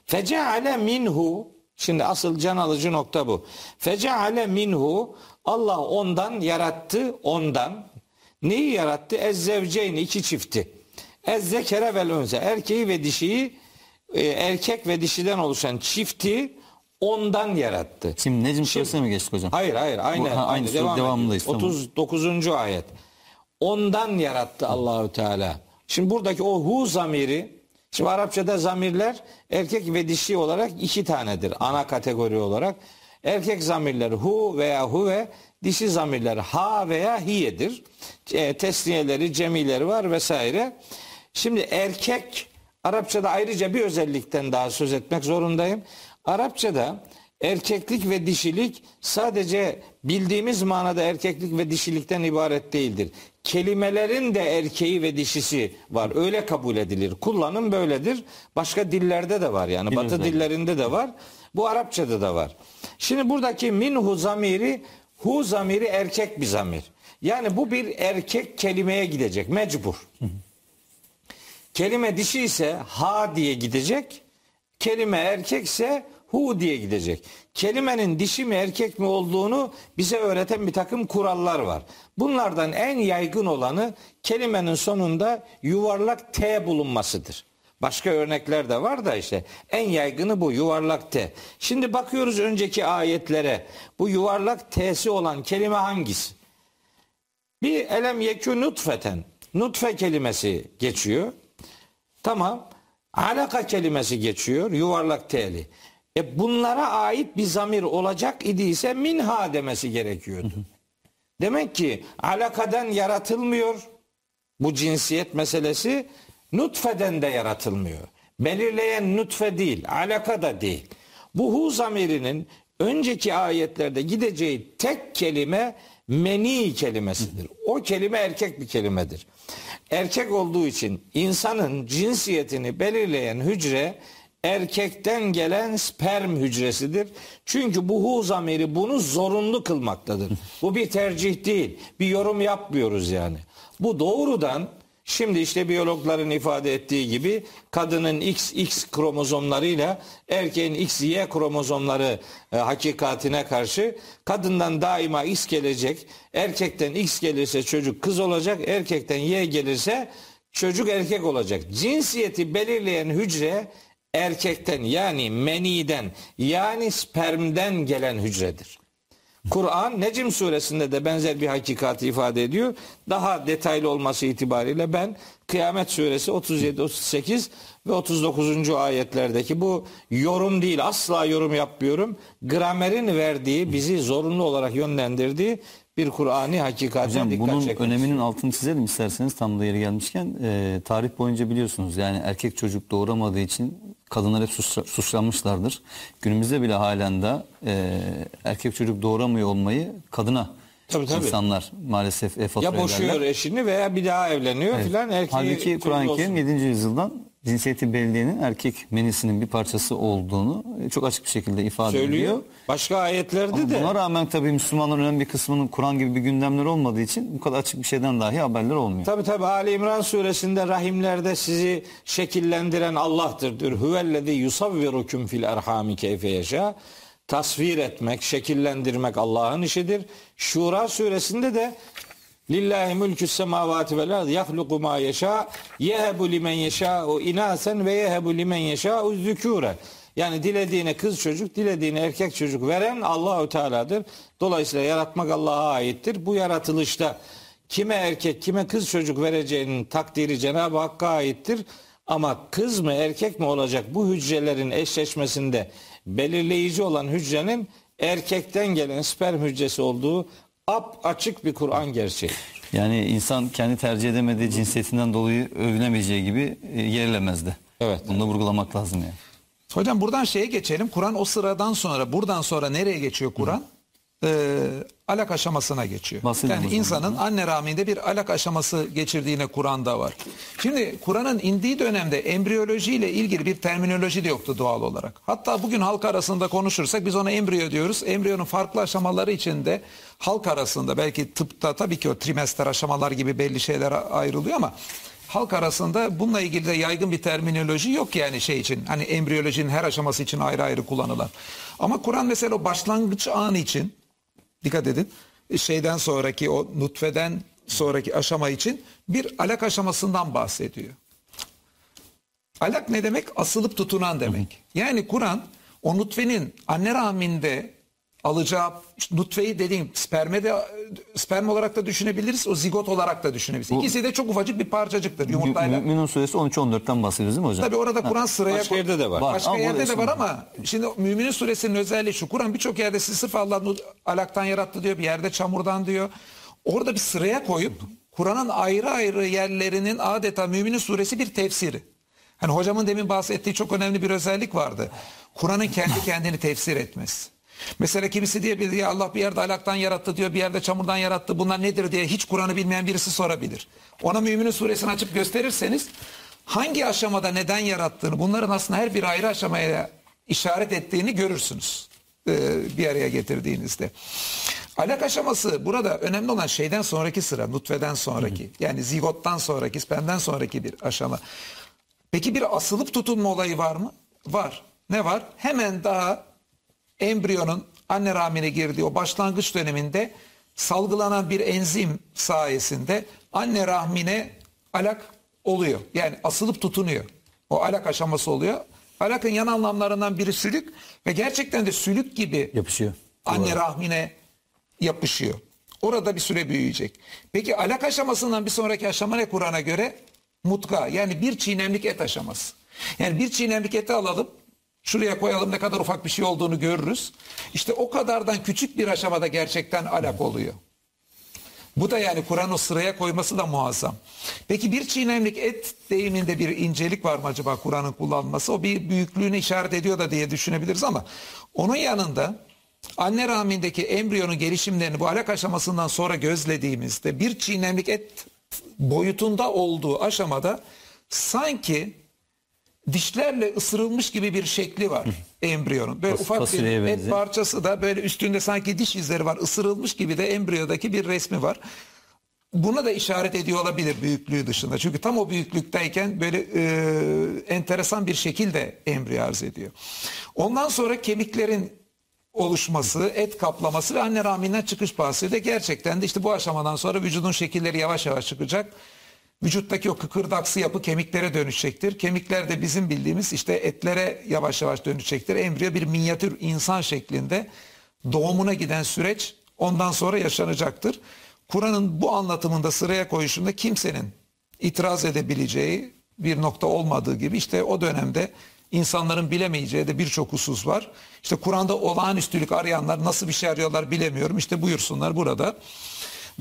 Feceale minhu. Şimdi asıl can alıcı nokta bu. Feceale minhu. Allah ondan yarattı, ondan. Neyi yarattı? Ezzevceyni, iki çifti. Ezzekere vel unse, erkeği ve dişiyi, erkek ve dişiden oluşan çifti ondan yarattı. Şimdi Necim suresine mi geçtik hocam? Hayır hayır aynı, Bu, ha, aynı, aynı sure, devam devamlıyız. otuz dokuzuncu Tamam. ayet. Ondan yarattı Allahu Teala. Şimdi buradaki o hu zamiri, şimdi Arapçada zamirler erkek ve dişi olarak iki tanedir ana kategori olarak. Erkek zamirleri hu veya huve, dişi zamirler ha veya hiyedir. E, tesniyeleri, cemileri var vesaire. Şimdi erkek, Arapçada ayrıca bir özellikten daha söz etmek zorundayım. Arapçada erkeklik ve dişilik sadece bildiğimiz manada erkeklik ve dişilikten ibaret değildir. Kelimelerin de erkeği ve dişisi var. Öyle kabul edilir. Kullanım böyledir. Başka dillerde de var yani. Bilmiyorum. Batı dillerinde de var. Bu Arapçada da var. Şimdi buradaki minhu zamiri, hu zamiri erkek bir zamir. Yani bu bir erkek kelimeye gidecek. Mecbur. Hı hı. Kelime dişi ise ha diye gidecek. Kelime erkek ise hu diye gidecek. Kelimenin dişi mi erkek mi olduğunu bize öğreten bir takım kurallar var. Bunlardan en yaygın olanı kelimenin sonunda yuvarlak T bulunmasıdır. Başka örnekler de var da işte en yaygını bu yuvarlak T. Şimdi bakıyoruz önceki ayetlere. Bu yuvarlak T'si olan kelime hangisi? Bir elem yekû nutfeten. Nutfe kelimesi geçiyor. Tamam. Alaka kelimesi geçiyor. Yuvarlak T'li. E bunlara ait bir zamir olacak idiyse minha demesi gerekiyordu. Demek ki alakadan yaratılmıyor. Bu cinsiyet meselesi. Nutfeden de yaratılmıyor. Belirleyen nutfe değil, alaka da değil. Bu hu zamirinin önceki ayetlerde gideceği tek kelime meni kelimesidir. O kelime erkek bir kelimedir. Erkek olduğu için insanın cinsiyetini belirleyen hücre erkekten gelen sperm hücresidir. Çünkü bu hu zamiri bunu zorunlu kılmaktadır. Bu bir tercih değil. Bir yorum yapmıyoruz yani. Bu doğrudan şimdi işte biyologların ifade ettiği gibi kadının X X kromozomlarıyla erkeğin X Y kromozomları e, hakikatine karşı kadından daima X gelecek, erkekten X gelirse çocuk kız olacak, erkekten Y gelirse çocuk erkek olacak. Cinsiyeti belirleyen hücre erkekten yani meniden yani spermden gelen hücredir. Kur'an Necim suresinde de benzer bir hakikati ifade ediyor. Daha detaylı olması itibariyle ben Kıyamet suresi otuz yedi, otuz sekiz ve otuz dokuzuncu ayetlerdeki bu yorum değil, asla yorum yapmıyorum. Gramerin verdiği, bizi zorunlu olarak yönlendirdiği bir Kur'an'ı hakikaten dikkat bunun çekmez. Öneminin altını çizelim isterseniz tam da yeri gelmişken. E, tarih boyunca biliyorsunuz yani erkek çocuk doğuramadığı için kadınlar hep susra, suçlanmışlardır. Günümüzde bile halen de e, erkek çocuk doğuramıyor olmayı kadına tabii, tabii. insanlar maalesef e, fatura ederler. Ya boşuyor ederler. Eşini veya bir daha evleniyor evet. filan. Erkeği halbuki Kur'an-ı Kerim yedinci yüzyıldan cinsiyeti belliğinin erkek menisinin bir parçası olduğunu çok açık bir şekilde ifade söylüyor. Ediyor. Başka ayetlerde ama de. Buna rağmen tabii Müslümanların önemli bir kısmının Kur'an gibi bir gündemleri olmadığı için bu kadar açık bir şeyden dahi haberler olmuyor. Tabii tabii Ali İmran suresinde rahimlerde sizi şekillendiren Allah'tır diyor. Huvellezî yusavvirukum fil erhami keyfe yeşâ. Tasvir etmek, şekillendirmek Allah'ın işidir. Şura suresinde de lillahi mülkü semavati vel ardı yahluku ma yeşâ yehebu limen yeşâ'u inâsen ve yehebu limen yeşâ'u zükûre. Yani dilediğine kız çocuk, dilediğine erkek çocuk veren Allahu Teala'dır. Dolayısıyla yaratmak Allah'a aittir. Bu yaratılışta kime erkek, kime kız çocuk vereceğinin takdiri Cenab-ı Hakk'a aittir. Ama kız mı erkek mi olacak bu hücrelerin eşleşmesinde belirleyici olan hücrenin erkekten gelen sperm hücresi olduğu apaçık bir Kur'an gerçeği. Yani insan kendi tercih edemediği cinsiyetinden dolayı övülemeyeceği gibi yerilemezdi. Evet. Bunu da vurgulamak lazım yani. Hocam buradan şeye geçelim. Kur'an o sıradan sonra, buradan sonra nereye geçiyor Kur'an? Ee, alak aşamasına geçiyor. Bahsedelim yani insanın yani. Anne rahminde bir alak aşaması geçirdiğine Kur'an'da var. Şimdi Kur'an'ın indiği dönemde embriyolojiyle ilgili bir terminoloji de yoktu doğal olarak. Hatta bugün halk arasında konuşursak biz ona embriyo diyoruz. Embriyonun farklı aşamaları içinde halk arasında belki tıpta tabii ki o trimester aşamalar gibi belli şeyler ayrılıyor ama halk arasında bununla ilgili de yaygın bir terminoloji yok yani şey için. Hani embriyolojinin her aşaması için ayrı ayrı kullanılan. Ama Kur'an mesela o başlangıç anı için dikkat edin. Şeyden sonraki o nutfeden sonraki aşama için bir alak aşamasından bahsediyor. Alak ne demek? Asılıp tutunan demek. Yani Kur'an o nutfenin anne rahminde alacağı nutfeyi dediğim sperme de sperm olarak da düşünebiliriz. O zigot olarak da düşünebiliriz. İkisi de çok ufacık bir parçacıktır yumurtayla. Müminun suresi on üç on dörtten bahsediyoruz değil mi hocam? Tabii orada Kur'an sıraya başka yerde de var. Başka ama yerde de var ama şimdi Müminun suresinin özelliği şu. Kur'an birçok yerde sizi sırf Allah'ın alaktan yarattı diyor. Bir yerde çamurdan diyor. Orada bir sıraya koyup Kur'an'ın ayrı ayrı yerlerinin adeta Müminun suresi bir tefsiri. Hani hocamın demin bahsettiği çok önemli bir özellik vardı. Kur'an'ın kendi kendini tefsir etmesi. Mesela kimisi diyebilir ya Allah bir yerde alaktan yarattı diyor, bir yerde çamurdan yarattı, bunlar nedir diye hiç Kur'an'ı bilmeyen birisi sorabilir. Ona Müminun suresini açıp gösterirseniz hangi aşamada neden yarattığını, bunların aslında her bir ayrı aşamaya işaret ettiğini görürsünüz bir araya getirdiğinizde. Alak aşaması burada önemli olan şeyden sonraki sıra, nutfeden sonraki, yani zigottan sonraki, spermden sonraki bir aşama. Peki bir asılıp tutunma olayı var mı? Var. Ne var? Hemen daha embriyonun anne rahmine girdiği o başlangıç döneminde salgılanan bir enzim sayesinde anne rahmine alak oluyor. Yani asılıp tutunuyor. O alak aşaması oluyor. Alakın yan anlamlarından biri sülük ve gerçekten de sülük gibi yapışıyor. Anne rahmine yapışıyor. Orada bir süre büyüyecek. Peki alak aşamasından bir sonraki aşama ne Kur'an'a göre? Mutka yani bir çiğnemlik et aşaması. Yani bir çiğnemlik eti alalım. Şuraya koyalım ne kadar ufak bir şey olduğunu görürüz. İşte o kadardan küçük bir aşamada gerçekten alak oluyor. Bu da yani Kur'an o sıraya koyması da muazzam. Peki bir çiğnemlik et deyiminde bir incelik var mı acaba Kur'an'ın kullanması? O bir büyüklüğünü işaret ediyor da diye düşünebiliriz ama onun yanında anne rahmindeki embriyonun gelişimlerini bu alak aşamasından sonra gözlediğimizde bir çiğnemlik et boyutunda olduğu aşamada sanki dişlerle ısırılmış gibi bir şekli var embriyonun. Böyle Fas, ufak bir et benziyor. Parçası da böyle üstünde sanki diş izleri var. Isırılmış gibi de embriyodaki bir resmi var. Buna da işaret ediyor olabilir büyüklüğü dışında. Çünkü tam o büyüklükteyken böyle e, enteresan bir şekilde embriyo arz ediyor. Ondan sonra kemiklerin oluşması, et kaplaması ve anne rahminden çıkış bahsediyor. Gerçekten de işte bu aşamadan sonra vücudun şekilleri yavaş yavaş çıkacak. Vücuttaki o kıkırdaksı yapı kemiklere dönüşecektir. Kemikler de bizim bildiğimiz işte etlere yavaş yavaş dönüşecektir. Embriyo bir minyatür insan şeklinde doğumuna giden süreç ondan sonra yaşanacaktır. Kur'an'ın bu anlatımında sıraya koyuşunda kimsenin itiraz edebileceği bir nokta olmadığı gibi işte o dönemde insanların bilemeyeceği de birçok husus var. İşte Kur'an'da olağanüstülük arayanlar nasıl bir şey arıyorlar bilemiyorum. İşte buyursunlar burada.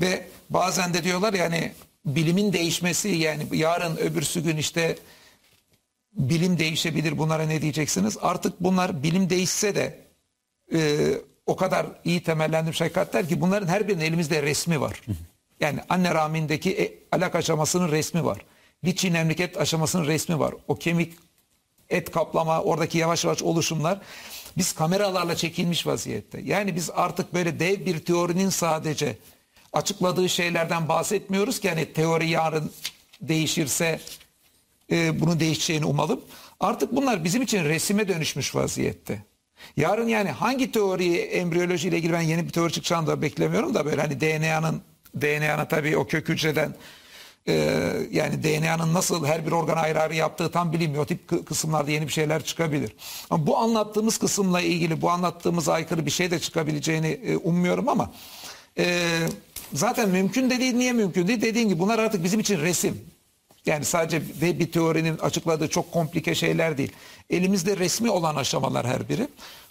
Ve bazen de diyorlar yani bilimin değişmesi, yani yarın öbürsü gün işte bilim değişebilir, bunlara ne diyeceksiniz? Artık bunlar bilim değişse de e, o kadar iyi temellendirilmiş hakikatler ki bunların her birinin elimizde resmi var. Yani anne rahmindeki e, alak aşamasının resmi var. Bir çiğnemlik et aşamasının resmi var. O kemik et kaplama, oradaki yavaş yavaş oluşumlar biz kameralarla çekilmiş vaziyette. Yani biz artık böyle dev bir teorinin sadece açıkladığı şeylerden bahsetmiyoruz ki hani teori yarın değişirse e, bunun değişeceğini umalım. Artık bunlar bizim için resime dönüşmüş vaziyette. Yarın yani hangi teoriyi, embriyolojiyle ilgili ben yeni bir teori çıkacağını da beklemiyorum da böyle hani D N A'nın D N A'nın tabii o kök hücreden Ee, yani D N A'nın nasıl her bir organa ayrı ayrı yaptığı tam bilinmiyor. O tip kısımlarda yeni bir şeyler çıkabilir. Ama bu anlattığımız kısımla ilgili bu anlattığımıza aykırı bir şey de çıkabileceğini e, ummuyorum ama e, zaten mümkün de değil. Niye mümkün değil? Dediğim gibi bunlar artık bizim için resim. Yani sadece ve bir teorinin açıkladığı çok komplike şeyler değil. Elimizde resmi olan aşamalar her biri.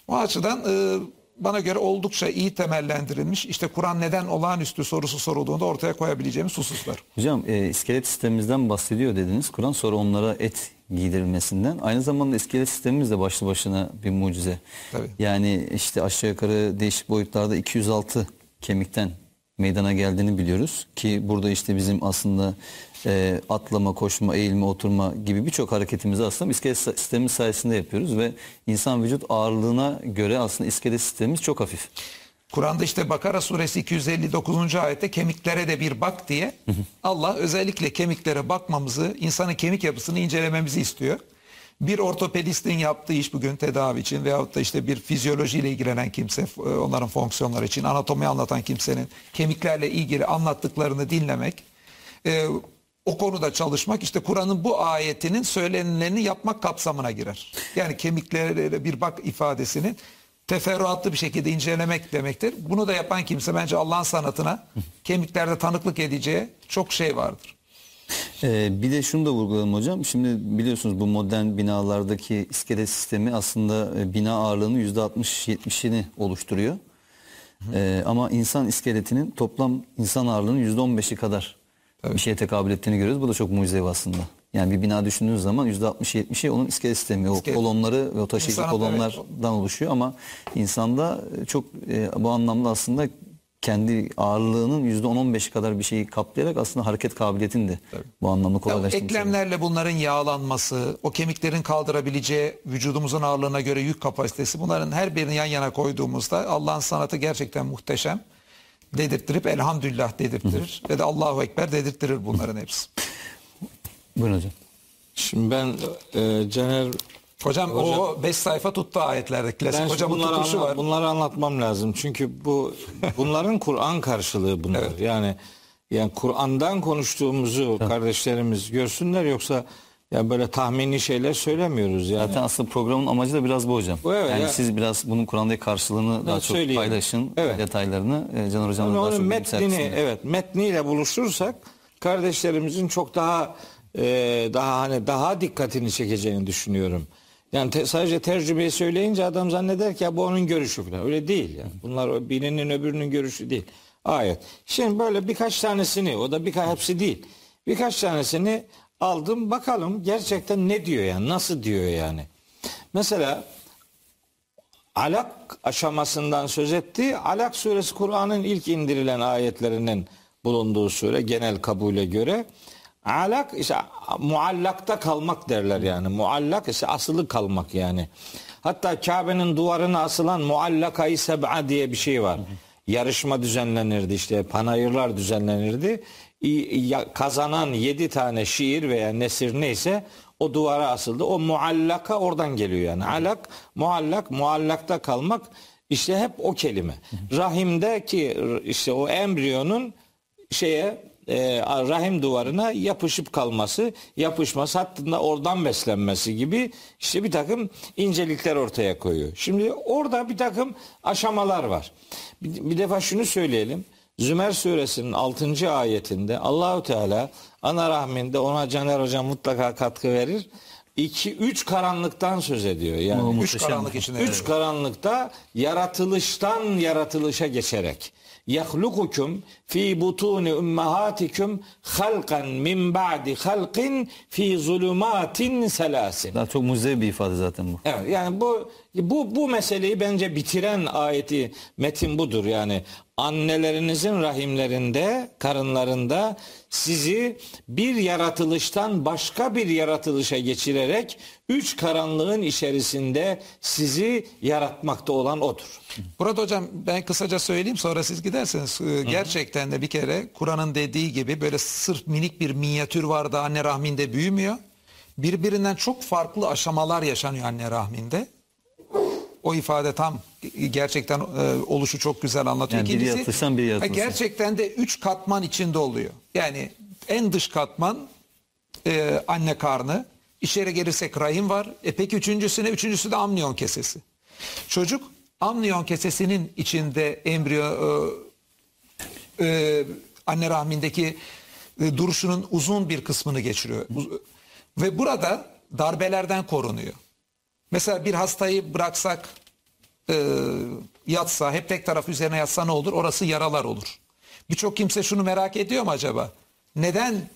O açıdan e, bana göre oldukça iyi temellendirilmiş. İşte Kur'an neden olağanüstü sorusu sorulduğunda ortaya koyabileceğimiz hususlar. Hocam e, iskelet sistemimizden bahsediyor dediniz. Kur'an sonra onlara et giydirilmesinden. Aynı zamanda iskelet sistemimiz de başlı başına bir mucize. Tabii. Yani işte aşağı yukarı değişik boyutlarda iki yüz altı kemikten meydana geldiğini biliyoruz. Ki burada işte bizim aslında e, atlama, koşma, eğilme, oturma gibi birçok hareketimizi aslında iskelet sistemi sayesinde yapıyoruz ve insan vücut ağırlığına göre aslında iskelet sistemimiz çok hafif. Kur'an'da işte Bakara suresi iki yüz elli dokuzuncu ayette kemiklere de bir bak diye Allah özellikle kemiklere bakmamızı, insanın kemik yapısını incelememizi istiyor. Bir ortopedistin yaptığı iş bugün tedavi için veyahut da işte bir fizyolojiyle ilgilenen kimse, onların fonksiyonları için anatomi anlatan kimsenin kemiklerle ilgili anlattıklarını dinlemek, o konuda çalışmak işte Kur'an'ın bu ayetinin söylenilerini yapmak kapsamına girer. Yani kemiklere bir bak ifadesinin teferruatlı bir şekilde incelemek demektir. Bunu da yapan kimse bence Allah'ın sanatına, kemiklerde tanıklık edeceği çok şey vardır. Ee, bir de şunu da vurgulayalım hocam. Şimdi biliyorsunuz bu modern binalardaki iskelet sistemi aslında bina ağırlığının yüzde altmış yetmişini oluşturuyor. Ee, ama insan iskeletinin toplam insan ağırlığının yüzde on beşi kadar evet. bir şeye tekabül ettiğini görüyoruz. Bu da çok mucizevi aslında. Yani bir bina düşündüğünüz zaman yüzde altmış yetmişi onun iskelet sistemi. O iskelet. kolonları ve o taşıyıcı İnsanat, kolonlardan evet. oluşuyor ama insanda çok e, bu anlamda aslında kendi ağırlığının yüzde on on beşi kadar bir şeyi kaplayarak aslında hareket kabiliyetini de Tabii. bu anlamda kolaylaştırmış. Eklemlerle bunların yağlanması, o kemiklerin kaldırabileceği vücudumuzun ağırlığına göre yük kapasitesi, bunların her birini yan yana koyduğumuzda Allah'ın sanatı gerçekten muhteşem dedirttirip elhamdülillah dedirttirir Hı. ve de Allahu Ekber dedirttirir bunların Hı. hepsi. Buyurun hocam. Şimdi ben e, Caner... Hocam, hocam o beş sayfa tuttu ayetlerde. Klasik hocamın tutuşu var. Bunları anlatmam lazım. Çünkü bu bunların Kur'an karşılığı bunlar. Evet. Yani yani Kur'an'dan konuştuğumuzu evet. kardeşlerimiz görsünler, yoksa ya böyle tahmini şeyler söylemiyoruz yani. Zaten aslında programın amacı da biraz bu hocam. Evet, yani ya. Siz biraz bunun Kur'an'daki karşılığını ben daha çok söyleyeyim. paylaşın. Evet. Detaylarını Caner hocamla daha çok metnini evet metniyle buluşturursak kardeşlerimizin çok daha e, daha hani daha dikkatini çekeceğini düşünüyorum. Yani te, sadece tercümeyi söyleyince adam zanneder ki ya bu onun görüşü falan. Öyle değil yani. Bunlar birinin öbürünün görüşü değil. Ayet. Şimdi böyle birkaç tanesini, o da birkaç hepsi değil. Birkaç tanesini aldım, bakalım gerçekten ne diyor yani, nasıl diyor yani. Mesela Alak aşamasından söz etti. Alak suresi Kur'an'ın ilk indirilen ayetlerinin bulunduğu sure genel kabule göre. Alak ise muallakta kalmak derler yani. Muallak ise asılı kalmak yani. Hatta Kabe'nin duvarına asılan muallakayı seb'a diye bir şey var. Yarışma düzenlenirdi işte, panayırlar düzenlenirdi. Kazanan yedi tane şiir veya nesir neyse o duvara asıldı. O muallaka oradan geliyor yani. Alak, muallak, muallakta kalmak işte hep o kelime. Rahimdeki işte o embriyonun şeye e, rahim duvarına yapışıp kalması, yapışması, hatta oradan beslenmesi gibi işte bir takım incelikler ortaya koyuyor. Şimdi orada bir takım aşamalar var. Bir, bir defa şunu söyleyelim. Zümer suresinin altıncı ayetinde Allahu Teala ana rahminde, ona Caner hocam mutlaka katkı verir, iki üç karanlıktan söz ediyor. Yani üç karanlık içinde. üç karanlıkta yaratılıştan yaratılışa geçerek. Yahlukukum fi butun ummahatikum halqan min ba'di halqin fi zulumatin selasin. Daha çok mucize bir ifade zaten bu. Evet, yani bu bu bu meseleyi bence bitiren ayeti metin budur. Yani annelerinizin rahimlerinde, karınlarında sizi bir yaratılıştan başka bir yaratılışa geçirerek üç karanlığın içerisinde sizi yaratmakta olan odur. Burada hocam ben kısaca söyleyeyim, sonra siz gidersiniz. Gerçekten de bir kere Kur'an'ın dediği gibi böyle sırf minik bir minyatür var da anne rahminde büyümüyor. Birbirinden çok farklı aşamalar yaşanıyor anne rahminde. O ifade tam gerçekten e, oluşu çok güzel anlatıyor. Yani biri yatırsan biri yatmasın. Gerçekten de üç katman içinde oluyor. Yani en dış katman e, anne karnı. İçeri gelirsek rahim var. E peki üçüncüsü ne? Üçüncüsü de amniyon kesesi. Çocuk amniyon kesesinin içinde embriyo e, e, anne rahmindeki e, duruşunun uzun bir kısmını geçiriyor. Ve burada darbelerden korunuyor. Mesela bir hastayı bıraksak e, yatsa, hep tek taraf üzerine yatsa ne olur? Orası yaralar olur. Birçok kimse şunu merak ediyor mu acaba? Neden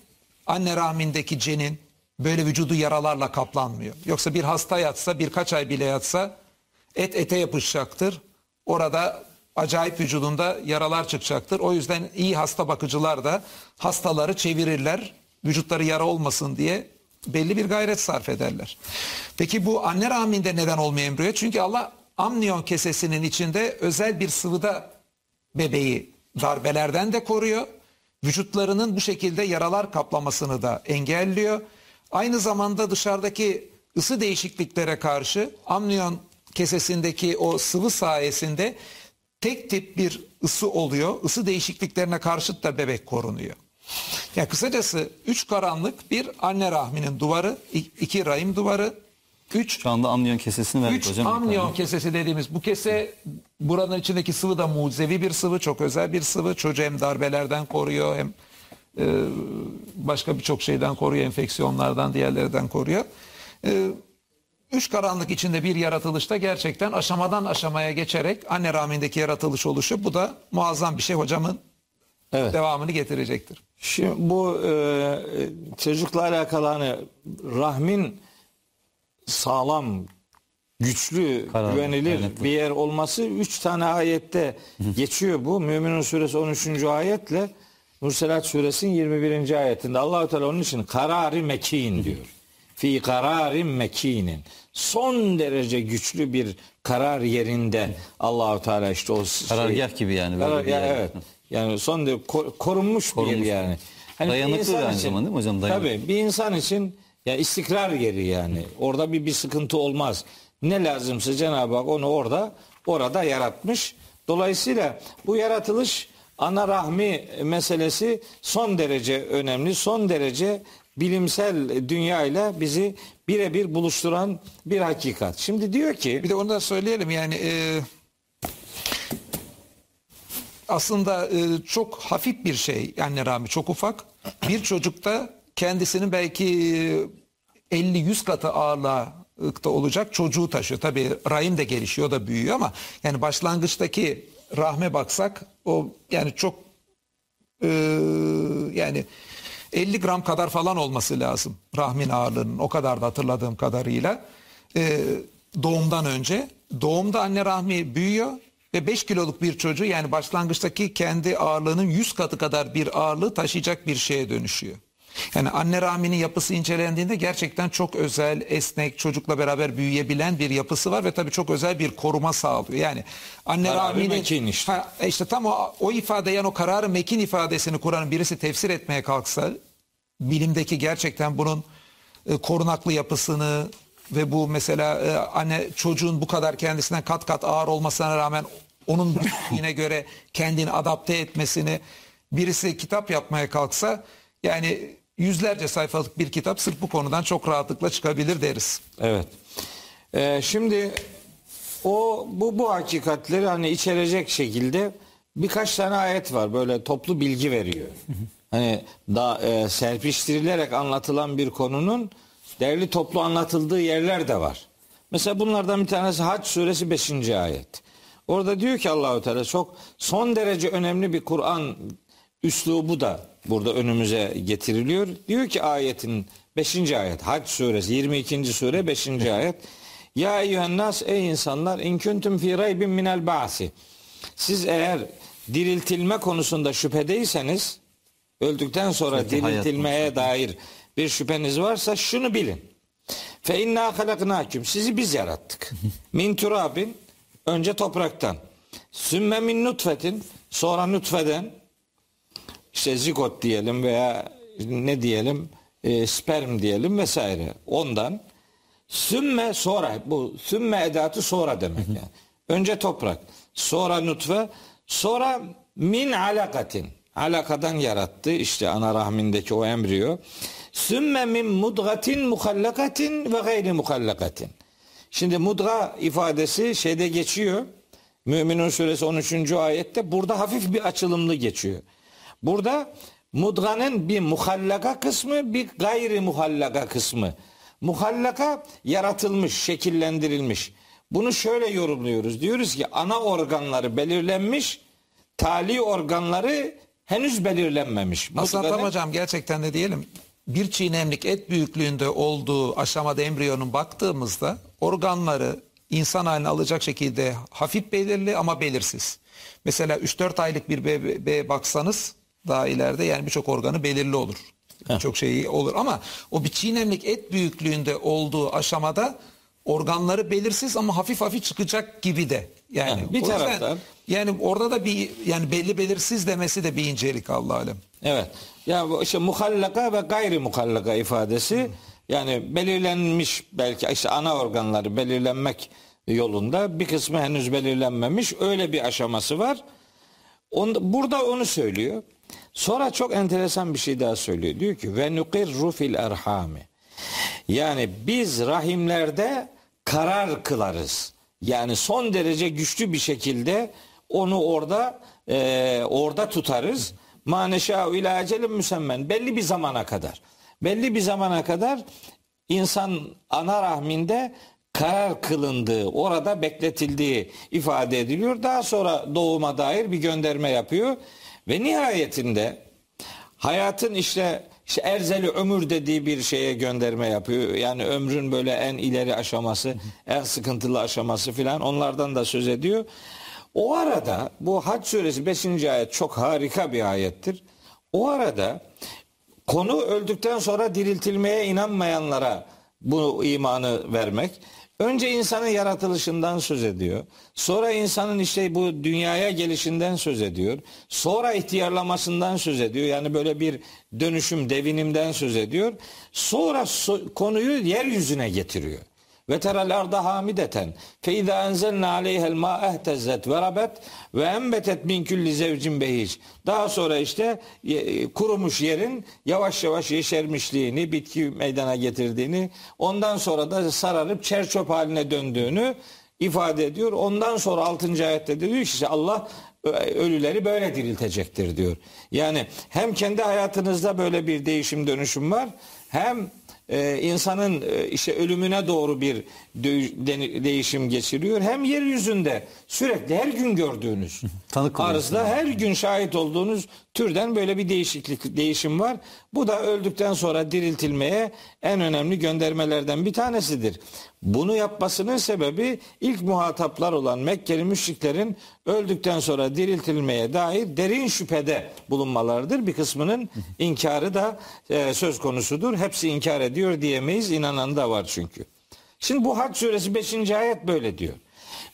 anne rahmindeki cenin böyle vücudu yaralarla kaplanmıyor? Yoksa bir hasta yatsa, birkaç ay bile yatsa et ete yapışacaktır. Orada acayip vücudunda yaralar çıkacaktır. O yüzden iyi hasta bakıcılar da hastaları çevirirler. Vücutları yara olmasın diye belli bir gayret sarf ederler. Peki bu anne rahminde neden olmuyor embriyo? Çünkü Allah amniyon kesesinin içinde özel bir sıvıda bebeği darbelerden de koruyor. Vücutlarının bu şekilde yaralar kaplamasını da engelliyor. Aynı zamanda dışarıdaki ısı değişikliklere karşı amniyon kesesindeki o sıvı sayesinde tek tip bir ısı oluyor. Isı değişikliklerine karşı da bebek korunuyor. Yani kısacası üç karanlık, bir anne rahminin duvarı, iki rahim duvarı, üç şu anda amniyon kesesini verdik üç hocam. üç amniyon kesesi dediğimiz bu kese, buranın içindeki sıvı da mucizevi bir sıvı, çok özel bir sıvı. Çocuğu hem darbelerden koruyor, hem e, başka birçok şeyden koruyor, enfeksiyonlardan, diğerlerden koruyor. E, üç karanlık içinde bir yaratılışta gerçekten aşamadan aşamaya geçerek anne rahmindeki yaratılış oluşu, bu da muazzam bir şey hocamın. Evet. Devamını getirecektir. Şimdi bu e, çocukla alakalı hani rahmin sağlam, güçlü, karar, güvenilir kaynaklı bir yer olması üç tane ayette geçiyor bu. Müminun suresi on üçüncü ayetle Mürselat suresinin yirmi birinci ayetinde Allah-u Teala onun için kararı mekin diyor. Fi kararı mekinin. Son derece güçlü bir karar yerinde Allah-u Teala işte o karargah şey, gibi yani. Karar, ya, evet. Yani son derece korunmuş, korunmuş bir yer yani. Hani dayanıklı bir insan değil mi hocam? Dayanıklı. Tabii bir insan için ya istikrar yeri yani. Orada bir bir sıkıntı olmaz. Ne lazımsa Cenab-ı Hak onu orada orada yaratmış. Dolayısıyla bu yaratılış, ana rahmi meselesi son derece önemli. Son derece bilimsel dünyayla bizi birebir buluşturan bir hakikat. Şimdi diyor ki, bir de onu da söyleyelim yani e... aslında çok hafif bir şey anne rahmi, çok ufak. Bir çocukta kendisinin belki elli yüz katı ağırlıkta olacak çocuğu taşıyor. Tabii rahim de gelişiyor, da büyüyor ama yani başlangıçtaki rahme baksak o yani çok e, yani elli gram kadar falan olması lazım rahmin ağırlığının, o kadar da hatırladığım kadarıyla. E, doğumdan önce, doğumda anne rahmi büyüyor. Ve beş kiloluk bir çocuğu yani başlangıçtaki kendi ağırlığının yüz katı kadar bir ağırlığı taşıyacak bir şeye dönüşüyor. Yani anne rahminin yapısı incelendiğinde gerçekten çok özel, esnek, çocukla beraber büyüyebilen bir yapısı var ve tabii çok özel bir koruma sağlıyor. Yani anne rahminin işte. Ha, işte tam o, o ifade, yani o kararı mekin ifadesini Kur'an'ın birisi tefsir etmeye kalksa, bilimdeki gerçekten bunun e, korunaklı yapısını ve bu mesela e, anne çocuğun bu kadar kendisinden kat kat ağır olmasına rağmen onun yine göre kendini adapte etmesini birisi kitap yapmaya kalksa yani yüzlerce sayfalık bir kitap sırf bu konudan çok rahatlıkla çıkabilir deriz. Evet. Ee, şimdi o bu bu hakikatleri hani içerecek şekilde birkaç tane ayet var, böyle toplu bilgi veriyor. Hani da e, serpiştirilerek anlatılan bir konunun derli toplu anlatıldığı yerler de var. Mesela bunlardan bir tanesi Hac suresi beşinci ayet. Orada diyor ki Allahu Teala çok son derece önemli bir Kur'an üslubu da burada önümüze getiriliyor. Diyor ki ayetin beşinci ayet, Hac suresi yirmi ikinci sure beşinci ayet. Ya eyyühennas, ey insanlar, in kuntum fi raybin minel ba'si. Siz eğer diriltilme konusunda şüphedeyseniz, öldükten sonra Sürekli diriltilmeye dair bir şüpheniz varsa şunu bilin. Fe inna halaknâküm, sizi biz yarattık. Min turabin, önce topraktan. Sümme min nutfetin, sonra nutfeden, işte zigot diyelim veya ne diyelim, e, sperm diyelim vesaire, ondan. Sümme, sonra, bu sümme edatı sonra demek yani. Önce toprak, sonra nutfe, sonra min alakatin, alakadan yarattı işte ana rahmindeki o embriyo. Sümme min mudgatin muhallakatin ve gayri muhallakatin. Şimdi mudga ifadesi şeyde geçiyor. Müminun suresi on üçüncü ayette burada hafif bir açılımlı geçiyor. Burada mudganın bir muhallaka kısmı, bir gayri muhallaka kısmı. Muhallaka yaratılmış, şekillendirilmiş. Bunu şöyle yorumluyoruz. Diyoruz ki ana organları belirlenmiş, tali organları henüz belirlenmemiş. Aslında tam hocam gerçekten de diyelim bir çiğnemlik et büyüklüğünde olduğu aşamada embriyonun baktığımızda organları insan haline alacak şekilde hafif belirli ama belirsiz. Mesela üç dört aylık bir bebeğe baksanız daha ileride yani birçok organı belirli olur. Birçok şey olur ama o bir çiğnemlik et büyüklüğünde olduğu aşamada organları belirsiz ama hafif hafif çıkacak gibi de. Yani ha, bir taraftan yani orada da bir yani belli belirsiz demesi de bir incelik Allah alem. Evet. Ya işte muhallaka ve gayri muhallaka ifadesi hmm. yani belirlenmiş, belki işte ana organları belirlenmek yolunda, bir kısmı henüz belirlenmemiş, öyle bir aşaması var. Onda, burada onu söylüyor. Sonra çok enteresan bir şey daha söylüyor. Diyor ki ve nukirru fil erhami. Yani biz rahimlerde karar kılarız. Yani son derece güçlü bir şekilde onu orada e, orada tutarız. Maneşâ ilâ ecelin müsemmen. Belli bir zamana kadar. Belli bir zamana kadar insan ana rahminde karar kılındığı, orada bekletildiği ifade ediliyor. Daha sonra doğuma dair bir gönderme yapıyor. Ve nihayetinde hayatın işte, işte erzeli ömür dediği bir şeye gönderme yapıyor. Yani ömrün böyle en ileri aşaması, en sıkıntılı aşaması filan, onlardan da söz ediyor. O arada bu Hac suresi beşinci ayet çok harika bir ayettir. O arada konu öldükten sonra diriltilmeye inanmayanlara bu imanı vermek. Önce insanın yaratılışından söz ediyor. Sonra insanın işte bu dünyaya gelişinden söz ediyor. Sonra ihtiyarlamasından söz ediyor. Yani böyle bir dönüşüm, devinimden söz ediyor. Sonra so- konuyu yeryüzüne getiriyor. Ve teral arda hamideten fe izâ enzelnâ aleyhel mâ ehtezzet ve rabet ve embetet min külli zevcin behic. Daha sonra işte kurumuş yerin yavaş yavaş yeşermişliğini, bitki meydana getirdiğini, ondan sonra da sararıp çerçöp haline döndüğünü ifade ediyor. Ondan sonra altıncı ayette diyor ki işte Allah ölüleri böyle diriltecektir diyor. Yani hem kendi hayatınızda böyle bir değişim, dönüşüm var, hem Ee, insanın işte ölümüne doğru bir değişim geçiriyor. Hem yeryüzünde sürekli her gün gördüğünüz, arzda her gün şahit olduğunuz türden böyle bir değişiklik, değişim var. Bu da öldükten sonra diriltilmeye en önemli göndermelerden bir tanesidir. Bunu yapmasının sebebi ilk muhataplar olan Mekkeli müşriklerin öldükten sonra diriltilmeye dair derin şüphede bulunmalarıdır. Bir kısmının inkarı da e, söz konusudur. Hepsi inkar ediyor diyemeyiz. İnanan da var çünkü. Şimdi bu Hac suresi beşinci ayet böyle diyor.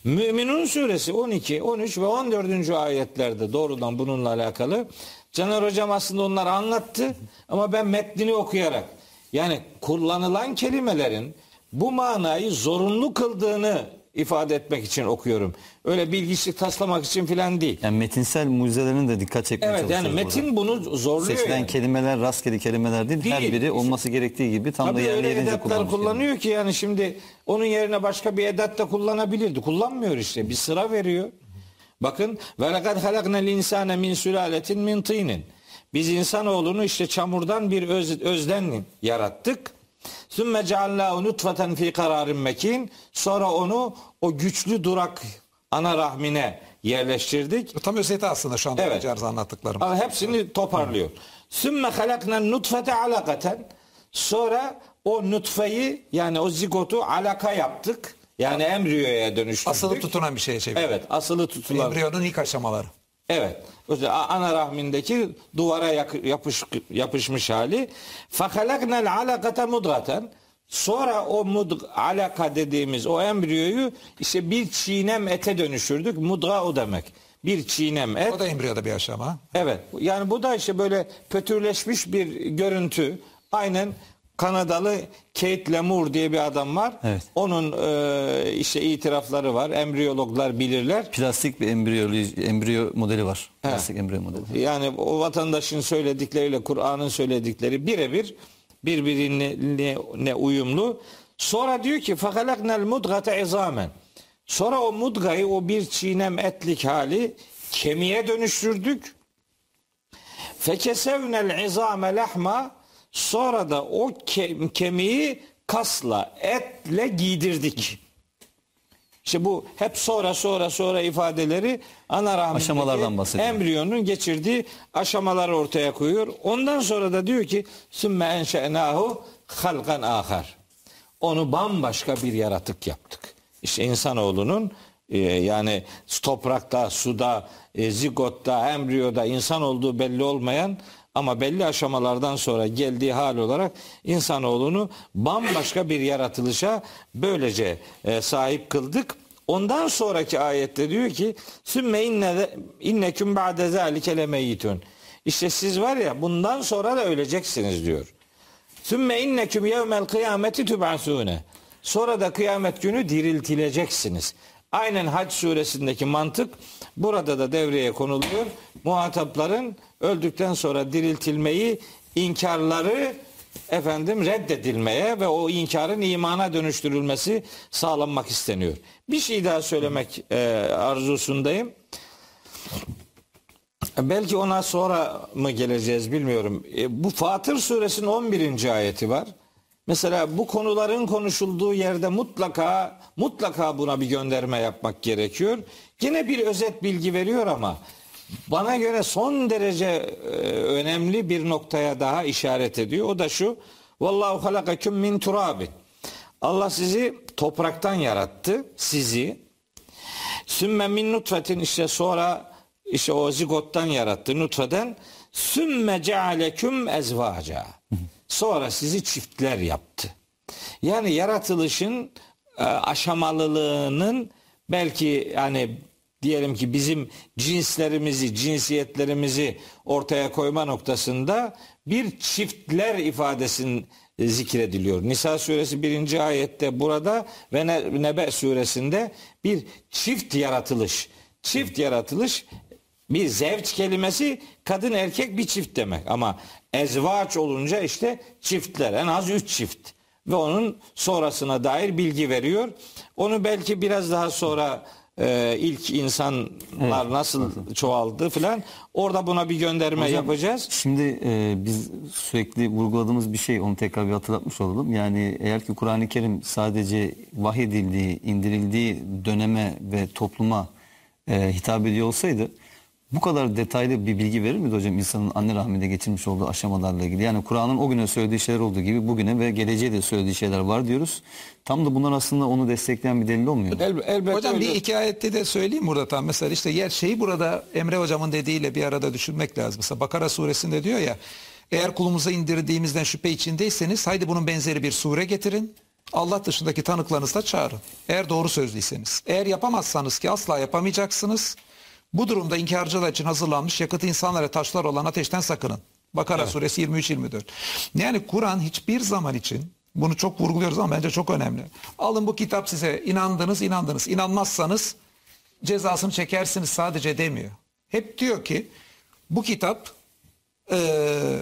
Müminun suresi on iki, on üç ve on dördüncü ayetlerde doğrudan bununla alakalı. Caner hocam aslında onları anlattı ama ben metnini okuyarak, yani kullanılan kelimelerin bu manayı zorunlu kıldığını ifade etmek için okuyorum. Öyle bilgisizlik taslamak için filan değil. Yani metinsel mucizelerini de dikkat çekmeye evet, çalışıyoruz. Evet yani metin burada bunu zorluyor. Seçilen yani kelimeler rastgele kelimeler değil, değil. Her biri olması gerektiği gibi tam tabii da yerine gelince kullanıyor. Tabii öyle edatlar kullanıyor ki yani şimdi onun yerine başka bir edat da kullanabilirdi. Kullanmıyor işte, bir sıra veriyor. Bakın وَلَقَدْ خَلَقْنَا الْاِنْسَانَ مِنْ سُلَالَةٍ مِنْ طِينٍ. Biz insanoğlunu işte çamurdan bir öz, özden yarattık. ثُمَّ جَعَلْنَاهُ نُطْفَةً فِي قَرَارٍ مَك۪ينٍ. Sonra onu o güçlü durak ana rahmine yerleştirdik. Tam özeti aslında şu anda evet. anlattıklarım. Ama hepsini toparlıyor. ثُمَّ خَلَقْنَا النُّطْفَةَ عَلَقَةً. Sonra o nutfeyi yani o zigotu alaka yaptık. Yani embriyoya dönüştürdük. Asılı tutunan bir şeye çevirdik. Evet, asılı tutulan. Embriyonun ilk aşamaları. Evet. Ana rahmindeki duvara yapış, yapışmış hali. فَخَلَقْنَا الْعَلَقَةَ مُدْغَةً. Sonra o mud, alaka dediğimiz o embriyoyu işte bir çiğnem ete dönüştürdük. Mudga o demek. Bir çiğnem et. O da embriyoda bir aşama. Evet. Yani bu da işte böyle pötürleşmiş bir görüntü. Aynen Kanadalı Kate Lemur diye bir adam var. Evet. Onun e, işte itirafları var. Embriyologlar bilirler. Plastik bir embriyoloji, embriyo modeli var. Plastik He. embriyo modeli. Yani o vatandaşın söyledikleriyle Kur'an'ın söyledikleri birebir birbirine uyumlu. Sonra diyor ki فَخَلَقْنَا الْمُدْغَةَ عِظَامًا. Sonra o mudgayı, o bir çiğnem etlik hali kemiğe dönüştürdük. فَكَسَوْنَا الْعِظَامَ لَحْمًا. Sonra da o ke- kemiği kasla, etle giydirdik. İşte bu hep sonra sonra sonra ifadeleri ana rahmindeki embriyonun geçirdiği aşamaları ortaya koyuyor. Ondan sonra da diyor ki sümme enşe'nâhu halkan âhar. Onu bambaşka bir yaratık yaptık. İşte insanoğlunun e, yani toprakta, suda, e, zigotta, embriyoda insan olduğu belli olmayan ama belli aşamalardan sonra geldiği hal olarak insanoğlunu bambaşka bir yaratılışa böylece sahip kıldık. Ondan sonraki ayette diyor ki sümme inne inneküm ba'de zalike lemeyitun. İşte siz var ya bundan sonra da öleceksiniz diyor. Sümme inneküm yevmel kıyameti tüb'asune. Sonra da kıyamet günü diriltileceksiniz. Aynen Hac suresindeki mantık burada da devreye konuluyor. Muhatapların öldükten sonra diriltilmeyi, inkarları efendim reddedilmeye ve o inkarın imana dönüştürülmesi sağlanmak isteniyor. Bir şey daha söylemek e, arzusundayım. Belki ona sonra mı geleceğiz bilmiyorum. E, bu Fatır suresinin on birinci ayeti var. Mesela bu konuların konuşulduğu yerde mutlaka mutlaka buna bir gönderme yapmak gerekiyor. Yine bir özet bilgi veriyor ama bana göre son derece önemli bir noktaya daha işaret ediyor. O da şu. Vallahu halakaküm min turabin. Allah sizi topraktan yarattı. Sizi. Sümme min nutfetin. İşte sonra işte o zigottan yarattı. Nutfeden. Sümme cealeküm ezvaca. Sonra sizi çiftler yaptı. Yani yaratılışın aşamalılığının belki yani diyelim ki bizim cinslerimizi, cinsiyetlerimizi ortaya koyma noktasında bir çiftler ifadesinin zikrediliyor. Nisa suresi birinci ayette burada ve Nebe suresinde bir çift yaratılış. Çift yaratılış bir zevç kelimesi kadın erkek bir çift demek ama ezvaç olunca işte çiftler en az üç çift ve onun sonrasına dair bilgi veriyor. Onu belki biraz daha sonra Ee, ilk insanlar nasıl çoğaldı filan orada buna bir gönderme hocam, yapacağız. Şimdi e, biz sürekli vurguladığımız bir şey, onu tekrar bir hatırlatmış olalım. Yani eğer ki Kur'an-ı Kerim sadece vahyedildiği, indirildiği döneme ve topluma e, hitap ediyor olsaydı bu kadar detaylı bir bilgi verir miydi hocam insanın anne rahminde geçirmiş olduğu aşamalarla ilgili? Yani Kur'an'ın o güne söylediği şeyler olduğu gibi bugüne ve geleceğe de söylediği şeyler var diyoruz. Tam da bunlar aslında onu destekleyen bir delil olmuyor. El, elbette hocam öyle. Bir iki ayette de söyleyeyim burada tam. Mesela işte yer şeyi burada Emre hocamın dediğiyle bir arada düşünmek lazım. Mesela Bakara suresinde diyor ya eğer kulumuza indirdiğimizden şüphe içindeyseniz haydi bunun benzeri bir sure getirin. Allah dışındaki tanıklarınızı da çağırın. Eğer doğru sözlüyseniz. Eğer yapamazsanız ki asla yapamayacaksınız. Bu durumda inkarcılar için hazırlanmış yakıtı insanlara taşlar olan ateşten sakının. Bakara evet. suresi yirmi üç yirmi dört. Yani Kur'an hiçbir zaman için Bunu çok vurguluyoruz ama bence çok önemli. Alın bu kitap size, inandınız inandınız, inanmazsanız cezasını çekersiniz sadece demiyor. Hep diyor ki bu kitap e,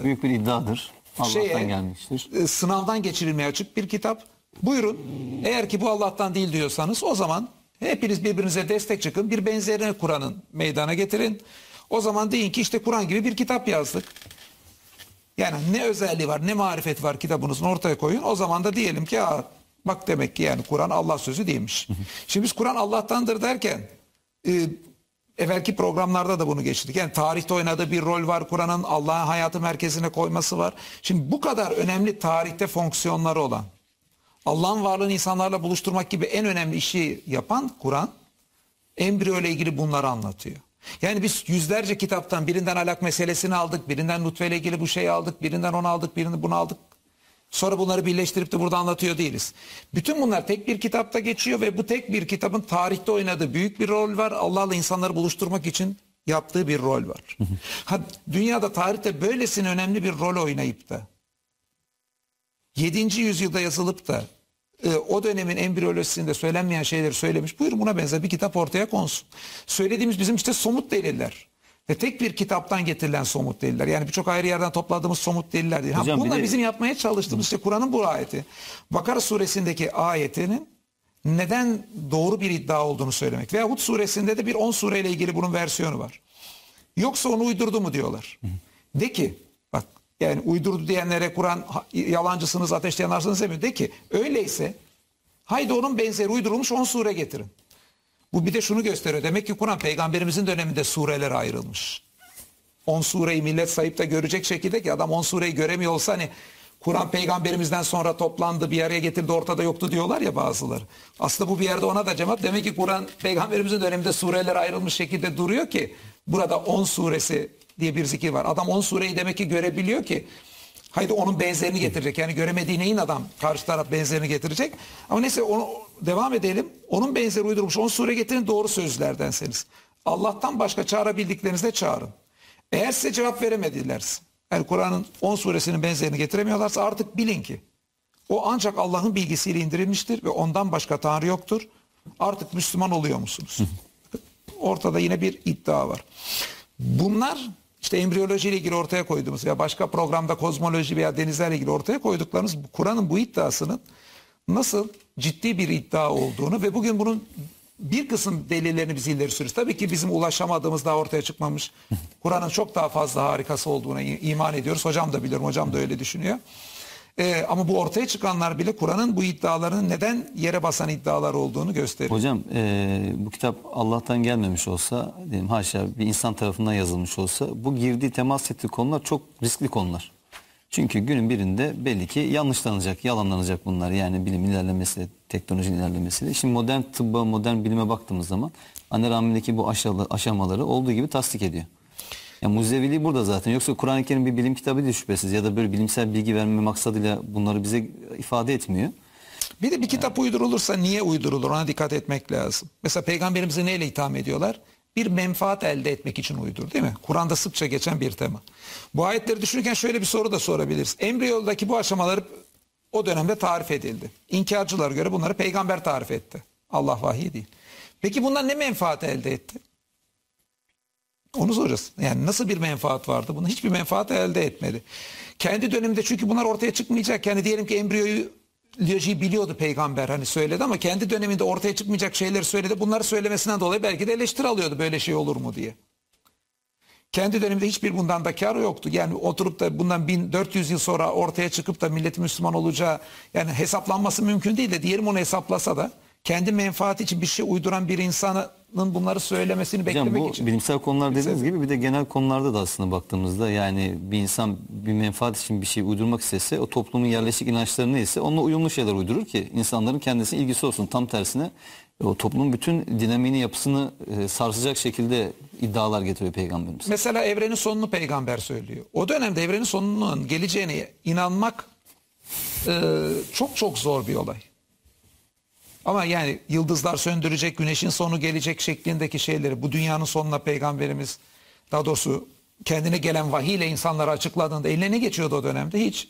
büyük bir iddiadır. Allah'tan şeye, gelmiştir. E, sınavdan geçirilmeye açık bir kitap. Buyurun, eğer ki bu Allah'tan değil diyorsanız o zaman hepiniz birbirinize destek çıkın. Bir benzerini Kur'an'ın meydana getirin. O zaman deyin ki işte Kur'an gibi bir kitap yazdık. Yani ne özelliği var, ne marifet var kitabınızın ortaya koyun. O zaman da diyelim ki aa, bak demek ki yani Kur'an Allah sözü değilmiş. Şimdi biz Kur'an Allah'tandır derken e, evvelki programlarda da bunu geçtik. Yani tarihte oynadığı bir rol var. Kur'an'ın Allah'ın hayatı merkezine koyması var. Şimdi bu kadar önemli tarihte fonksiyonları olan, Allah'ın varlığını insanlarla buluşturmak gibi en önemli işi yapan Kur'an, embriyo ile ilgili bunları anlatıyor. Yani biz yüzlerce kitaptan birinden alak meselesini aldık, birinden nutfe ile ilgili bu şeyi aldık, birinden onu aldık, birinden bunu aldık. Sonra bunları birleştirip de burada anlatıyor değiliz. Bütün bunlar tek bir kitapta geçiyor ve bu tek bir kitabın tarihte oynadığı büyük bir rol var. Allah'la insanları buluşturmak için yaptığı bir rol var. Ha, dünyada tarihte böylesine önemli bir rol oynayıp da yedinci yüzyılda yazılıp da e, o dönemin embriyolojisinde söylenmeyen şeyleri söylemiş. Buyurun buna benzer bir kitap ortaya konsun. Söylediğimiz bizim işte somut deliller. Ve tek bir kitaptan getirilen somut deliller. Yani birçok ayrı yerden topladığımız somut deliller değil. Hocam, ha, bununla de... bizim yapmaya çalıştığımız işte Kur'an'ın bu ayeti. Bakara suresindeki ayetinin neden doğru bir iddia olduğunu söylemek. Veya Hud suresinde de bir on sureyle ilgili bunun versiyonu var. Yoksa onu uydurdu mu diyorlar. De ki bak. Yani uydurdu diyenlere Kur'an yalancısınız, ateşleyenlarsınız demiyor. De ki öyleyse haydi onun benzeri uydurulmuş on sure getirin. Bu bir de şunu gösteriyor. Demek ki Kur'an peygamberimizin döneminde surelere ayrılmış. on sureyi millet sayıp da görecek şekilde ki adam on sureyi göremiyor olsa hani Kur'an peygamberimizden sonra toplandı bir araya getirdi ortada yoktu diyorlar ya bazıları. Aslında bu bir yerde ona da cevap. Demek ki Kur'an peygamberimizin döneminde surelere ayrılmış şekilde duruyor ki burada on suresi diye bir zikir var. Adam on sureyi demek ki görebiliyor ki haydi onun benzerini getirecek. Yani göremediğine in adam karşı taraf benzerini getirecek. Ama neyse onu devam edelim. Onun benzeri uydurmuş on sure getirin doğru sözlerdenseniz. Allah'tan başka çağırabildiklerinize çağırın. Eğer size cevap veremedilerse yani Kur'an'ın on suresinin benzerini getiremiyorlarsa artık bilin ki o ancak Allah'ın bilgisiyle indirilmiştir ve ondan başka Tanrı yoktur. Artık Müslüman oluyor musunuz? Ortada yine bir iddia var. Bunlar İşte embriyoloji ile ilgili ortaya koyduğumuz veya başka programda kozmoloji veya denizlerle ilgili ortaya koyduklarımız Kur'an'ın bu iddiasının nasıl ciddi bir iddia olduğunu ve bugün bunun bir kısım delillerini biz ileri sürüyoruz. Tabii ki bizim ulaşamadığımız daha ortaya çıkmamış Kur'an'ın çok daha fazla harikası olduğuna iman ediyoruz. Hocam da biliyorum, hocam da öyle düşünüyor. Ee, ama bu ortaya çıkanlar bile Kur'an'ın bu iddialarının neden yere basan iddialar olduğunu gösteriyor. Hocam e, bu kitap Allah'tan gelmemiş olsa, diyelim haşa bir insan tarafından yazılmış olsa bu girdiği temas ettiği konular çok riskli konular. Çünkü günün birinde belli ki yanlışlanacak, yalanlanacak bunlar. Yani bilim ilerlemesi, teknolojinin ilerlemesi. Şimdi modern tıbba, modern bilime baktığımız zaman anne rahmindeki bu aşamaları olduğu gibi tasdik ediyor. Yani muzeviliği burada zaten. Yoksa Kur'an-ı Kerim bir bilim kitabı değil şüphesiz. Ya da böyle bilimsel bilgi verme maksadıyla bunları bize ifade etmiyor. Bir de bir kitap yani uydurulursa niye uydurulur? Ona dikkat etmek lazım. Mesela peygamberimizi neyle itham ediyorlar? Bir menfaat elde etmek için uydur, değil mi? Kur'an'da sıkça geçen bir tema. Bu ayetleri düşünürken şöyle bir soru da sorabiliriz. Embriyodaki bu aşamaları o dönemde tarif edildi. İnkarcılara göre bunları peygamber tarif etti. Allah vahiy değil. Peki bundan ne menfaat elde etti? Onu soracağız. Yani nasıl bir menfaat vardı? Bunun hiçbir menfaat elde etmedi. Kendi döneminde çünkü bunlar ortaya çıkmayacak. Yani diyelim ki embriyolojiyi biliyordu peygamber hani söyledi ama kendi döneminde ortaya çıkmayacak şeyleri söyledi. Bunları söylemesinden dolayı belki de eleştiri alıyordu böyle şey olur mu diye. Kendi döneminde hiçbir bundan da kar yoktu. Yani oturup da bundan bin dört yüz yıl sonra ortaya çıkıp da milleti Müslüman olacağı yani hesaplanması mümkün değil de diyelim onu hesaplasa da kendi menfaati için bir şey uyduran bir insanı bunları söylemesini hocam, beklemek bu için. Bu bilimsel konular bilimsel dediğiniz gibi bir de genel konularda da aslında baktığımızda yani bir insan bir menfaat için bir şey uydurmak istese o toplumun yerleşik inançları neyse onunla uyumlu şeyler uydurur ki insanların kendisine ilgisi olsun. Tam tersine o toplumun bütün dinamiğini yapısını e, sarsacak şekilde iddialar getiriyor peygamberimiz. Mesela evrenin sonunu peygamber söylüyor. O dönemde evrenin sonunun geleceğine inanmak e, çok çok zor bir olay. Ama yani yıldızlar söndürecek, güneşin sonu gelecek şeklindeki şeyleri bu dünyanın sonuna peygamberimiz daha doğrusu kendine gelen vahiyle insanlara açıkladığında eline ne geçiyordu o dönemde? Hiç.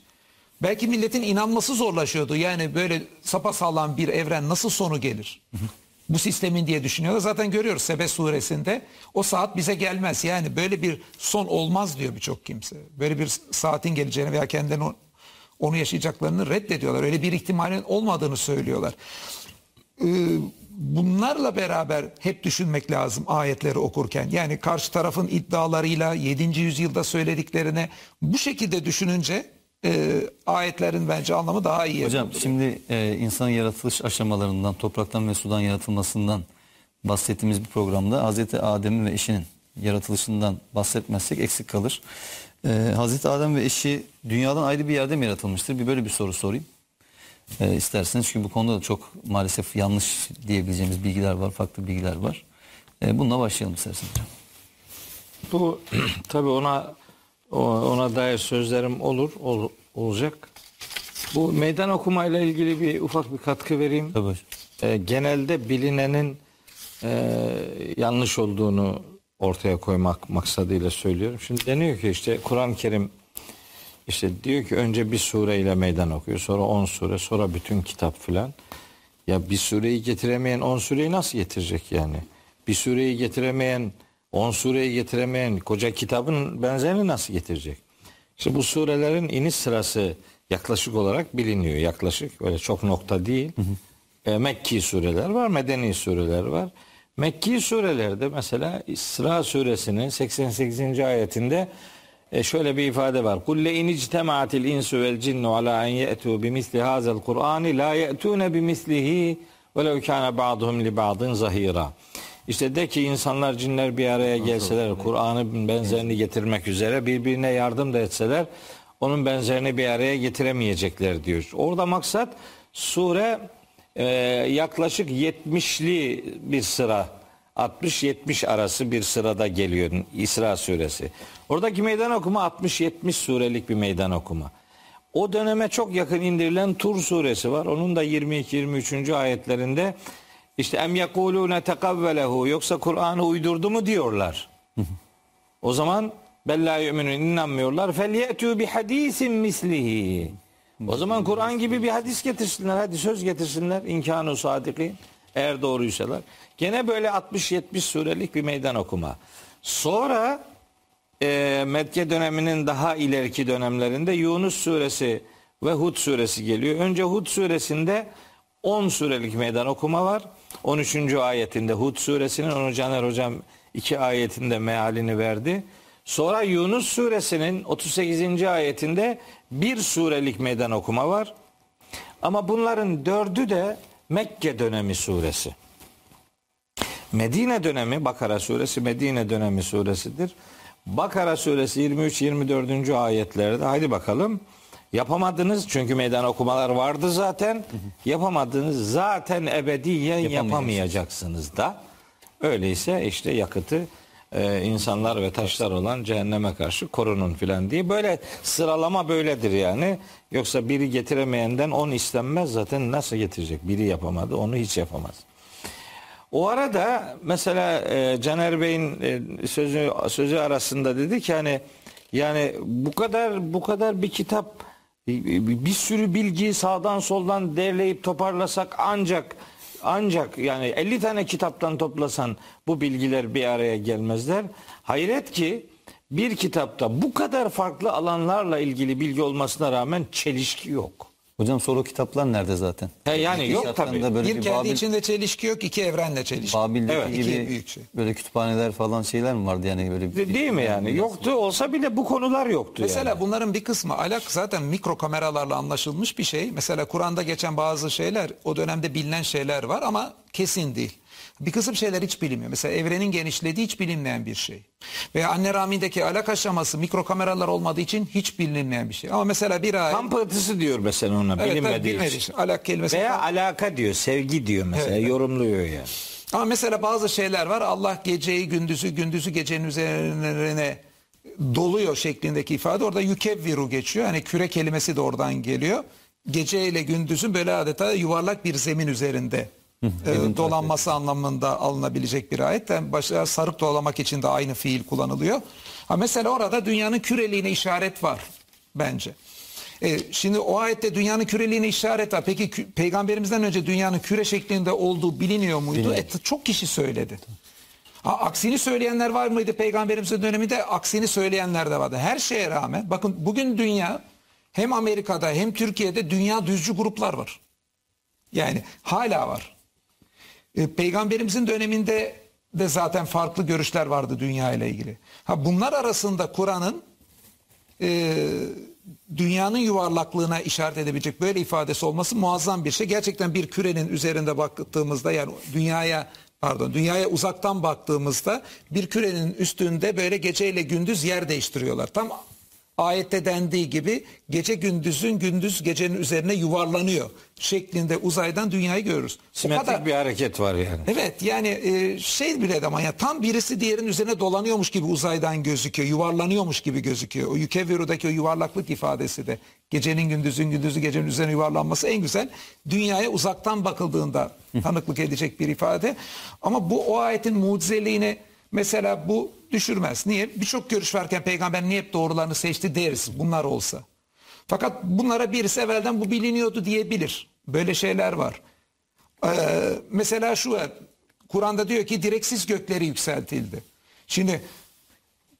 Belki milletin inanması zorlaşıyordu. Yani böyle sapasağlam bir evren nasıl sonu gelir? Bu sistemin diye düşünüyorlar. Zaten görüyoruz Sebe suresinde o saat bize gelmez. Yani böyle bir son olmaz diyor birçok kimse. Böyle bir saatin geleceğini veya kendilerini onu yaşayacaklarını reddediyorlar. Öyle bir ihtimalin olmadığını söylüyorlar. Ee, bunlarla beraber hep düşünmek lazım ayetleri okurken. Yani karşı tarafın iddialarıyla, yedinci yüzyılda söylediklerine bu şekilde düşününce e, ayetlerin bence anlamı daha iyi. Hocam yapılıyor. Şimdi e, insanın yaratılış aşamalarından, topraktan ve sudan yaratılmasından bahsettiğimiz bir programda Hazreti Adem'in ve eşinin yaratılışından bahsetmezsek eksik kalır. Ee, Hazreti Adem ve eşi dünyadan ayrı bir yerde mi yaratılmıştır? Bir böyle bir soru sorayım ee, isterseniz. Çünkü bu konuda da çok maalesef yanlış diyebileceğimiz bilgiler var, farklı bilgiler var. Ee, bununla başlayalım isterseniz. Bu tabii ona ona dair sözlerim olur, ol, olacak. Bu meydan okumayla ilgili bir ufak bir katkı vereyim. Tabii. Ee, genelde bilinenin e, yanlış olduğunu ortaya koymak maksadıyla söylüyorum. Şimdi deniyor ki işte Kur'an-ı Kerim işte diyor ki önce bir sureyle meydan okuyor. Sonra on sure, sonra bütün kitap filan. Ya bir sureyi getiremeyen on sureyi nasıl getirecek yani? Bir sureyi getiremeyen, on sureyi getiremeyen koca kitabın benzerini nasıl getirecek? İşte bu surelerin iniş sırası yaklaşık olarak biliniyor. Yaklaşık, öyle çok nokta değil. Hı hı. E, Mekki sureler var, Medeni sureler var. Mekki surelerde mesela İsra suresinin seksen sekizinci ayetinde şöyle bir ifade var. Kulle inictemaatil insu vel cinnu ala en ye'tu bimisli hazel Kur'ani la ye'tune bimislihi ve lev kana ba'duhum li ba'din zahira. İşte de ki insanlar, cinler bir araya gelseler, Kur'an'ın benzerini getirmek üzere birbirine yardım da etseler onun benzerini bir araya getiremeyecekler diyor. Orada maksat sure Ee, yaklaşık yetmişli bir sıra, altmış yetmiş arası bir sırada geliyor İsra suresi. Oradaki meydan okuma altmış yetmiş surelik bir meydan okuma. O döneme çok yakın indirilen Tur suresi var. Onun da yirmi iki yirmi üç. ayetlerinde işte em yekulune tekavvelehu, yoksa Kur'an'ı uydurdu mu diyorlar. O zaman bella yu'minun, inanmıyorlar. Felyetü bi hadisin mislihi. O zaman Kur'an gibi bir hadis getirsinler, hadi söz getirsinler. İmkânü sadikin, eğer doğruysalar. Gene böyle altmış yetmiş surelik bir meydan okuma. Sonra e, Mekke döneminin daha ileriki dönemlerinde Yunus suresi ve Hud suresi geliyor. Önce Hud suresinde on surelik meydan okuma var. on üçüncü ayetinde Hud suresinin, onu Caner hocam iki ayetinde mealini verdi. Sonra Yunus suresinin otuz sekizinci ayetinde bir surelik meydan okuma var. Ama bunların dördü de Mekke dönemi suresi. Medine dönemi Bakara suresi, Medine dönemi suresidir. Bakara suresi yirmi üç yirmi dördüncü ayetlerde haydi bakalım. Yapamadınız, çünkü meydan okumalar vardı zaten. Yapamadınız, zaten ebediyen yapamayacaksınız da. Öyleyse işte yakıtı Ee, insanlar ve taşlar olan cehenneme karşı korunun filan diye. Böyle sıralama böyledir yani. Yoksa biri getiremeyenden on istenmez, zaten nasıl getirecek? Biri yapamadı, onu hiç yapamaz. O arada mesela e, Caner Bey'in e, sözü sözü arasında dedi ki hani yani bu kadar bu kadar bir kitap, bir sürü bilgiyi sağdan soldan derleyip toparlasak ancak Ancak yani elli tane kitaptan toplasan bu bilgiler bir araya gelmezler. Hayret ki bir kitapta bu kadar farklı alanlarla ilgili bilgi olmasına rağmen çelişki yok. Hocam soru kitaplar nerede zaten? He yani İki yok tabii. Böyle bir, bir kendi Babil... içinde çelişki yok, iki evrenle çelişki. Babil'deki evet, gibi büyük şey. Böyle kütüphaneler falan şeyler mi vardı yani? Böyle bir... Değil mi yani? Yoktu, olsa bile bu konular yoktu. Mesela yani bunların bir kısmı Alak zaten mikro kameralarla anlaşılmış bir şey. Mesela Kur'an'da geçen bazı şeyler, o dönemde bilinen şeyler var ama kesin değil. Bir kısım şeyler hiç bilinmiyor. Mesela evrenin genişlediği hiç bilinmeyen bir şey. Veya anne rahmindeki alak aşaması mikro kameralar olmadığı için hiç bilinmeyen bir şey. Ama mesela bir ayet... Kan pıhtısı diyor mesela ona, evet, bilinmediği için. için. Alak kelimesi. Veya tam... alaka diyor, sevgi diyor mesela, evet, yorumluyor yani. Ama mesela bazı şeyler var. Allah geceyi gündüzü, gündüzü gecenin üzerine doluyor şeklindeki ifade. Orada yükevviru geçiyor. Hani küre kelimesi de oradan geliyor. Gece ile gündüzün böyle adeta yuvarlak bir zemin üzerinde E, dolanması anlamında alınabilecek bir ayet. Yani başta sarıp dolamak için de aynı fiil kullanılıyor. Ha mesela orada dünyanın küreliğine işaret var bence. E, şimdi o ayette dünyanın küreliğine işaret var. Peki peygamberimizden önce dünyanın küre şeklinde olduğu biliniyor muydu? E, çok kişi söyledi. Ha, aksini söyleyenler var mıydı? Peygamberimizin döneminde aksini söyleyenler de vardı. Her şeye rağmen bakın bugün dünya hem Amerika'da hem Türkiye'de dünya düzcü gruplar var. Yani hala var. E, peygamberimizin döneminde de zaten farklı görüşler vardı dünya ile ilgili. Ha, bunlar arasında Kur'an'ın e, dünyanın yuvarlaklığına işaret edebilecek böyle ifadesi olması muazzam bir şey. Gerçekten bir kürenin üzerinde baktığımızda yani dünyaya pardon dünyaya uzaktan baktığımızda bir kürenin üstünde böyle geceyle gündüz yer değiştiriyorlar. Tam ayette dendiği gibi gece gündüzün gündüz gecenin üzerine yuvarlanıyor şeklinde uzaydan dünyayı görürüz. Simetrik kadar, bir hareket var yani. Evet yani şey bile de ama yani tam birisi diğerinin üzerine dolanıyormuş gibi uzaydan gözüküyor. Yuvarlanıyormuş gibi gözüküyor. O Yukeviru'daki o yuvarlaklık ifadesi de gecenin gündüzün gündüzü gecenin üzerine yuvarlanması en güzel dünyaya uzaktan bakıldığında tanıklık edecek bir ifade. Ama bu o ayetin mucizeliğini mesela bu düşürmez. Niye? Birçok görüş varken peygamber niye hep doğrularını seçti deriz bunlar olsa. Fakat bunlara birisi evvelden bu biliniyordu diyebilir. Böyle şeyler var. Ee, mesela şu var. Kur'an'da diyor ki direksiz gökleri yükseltildi. Şimdi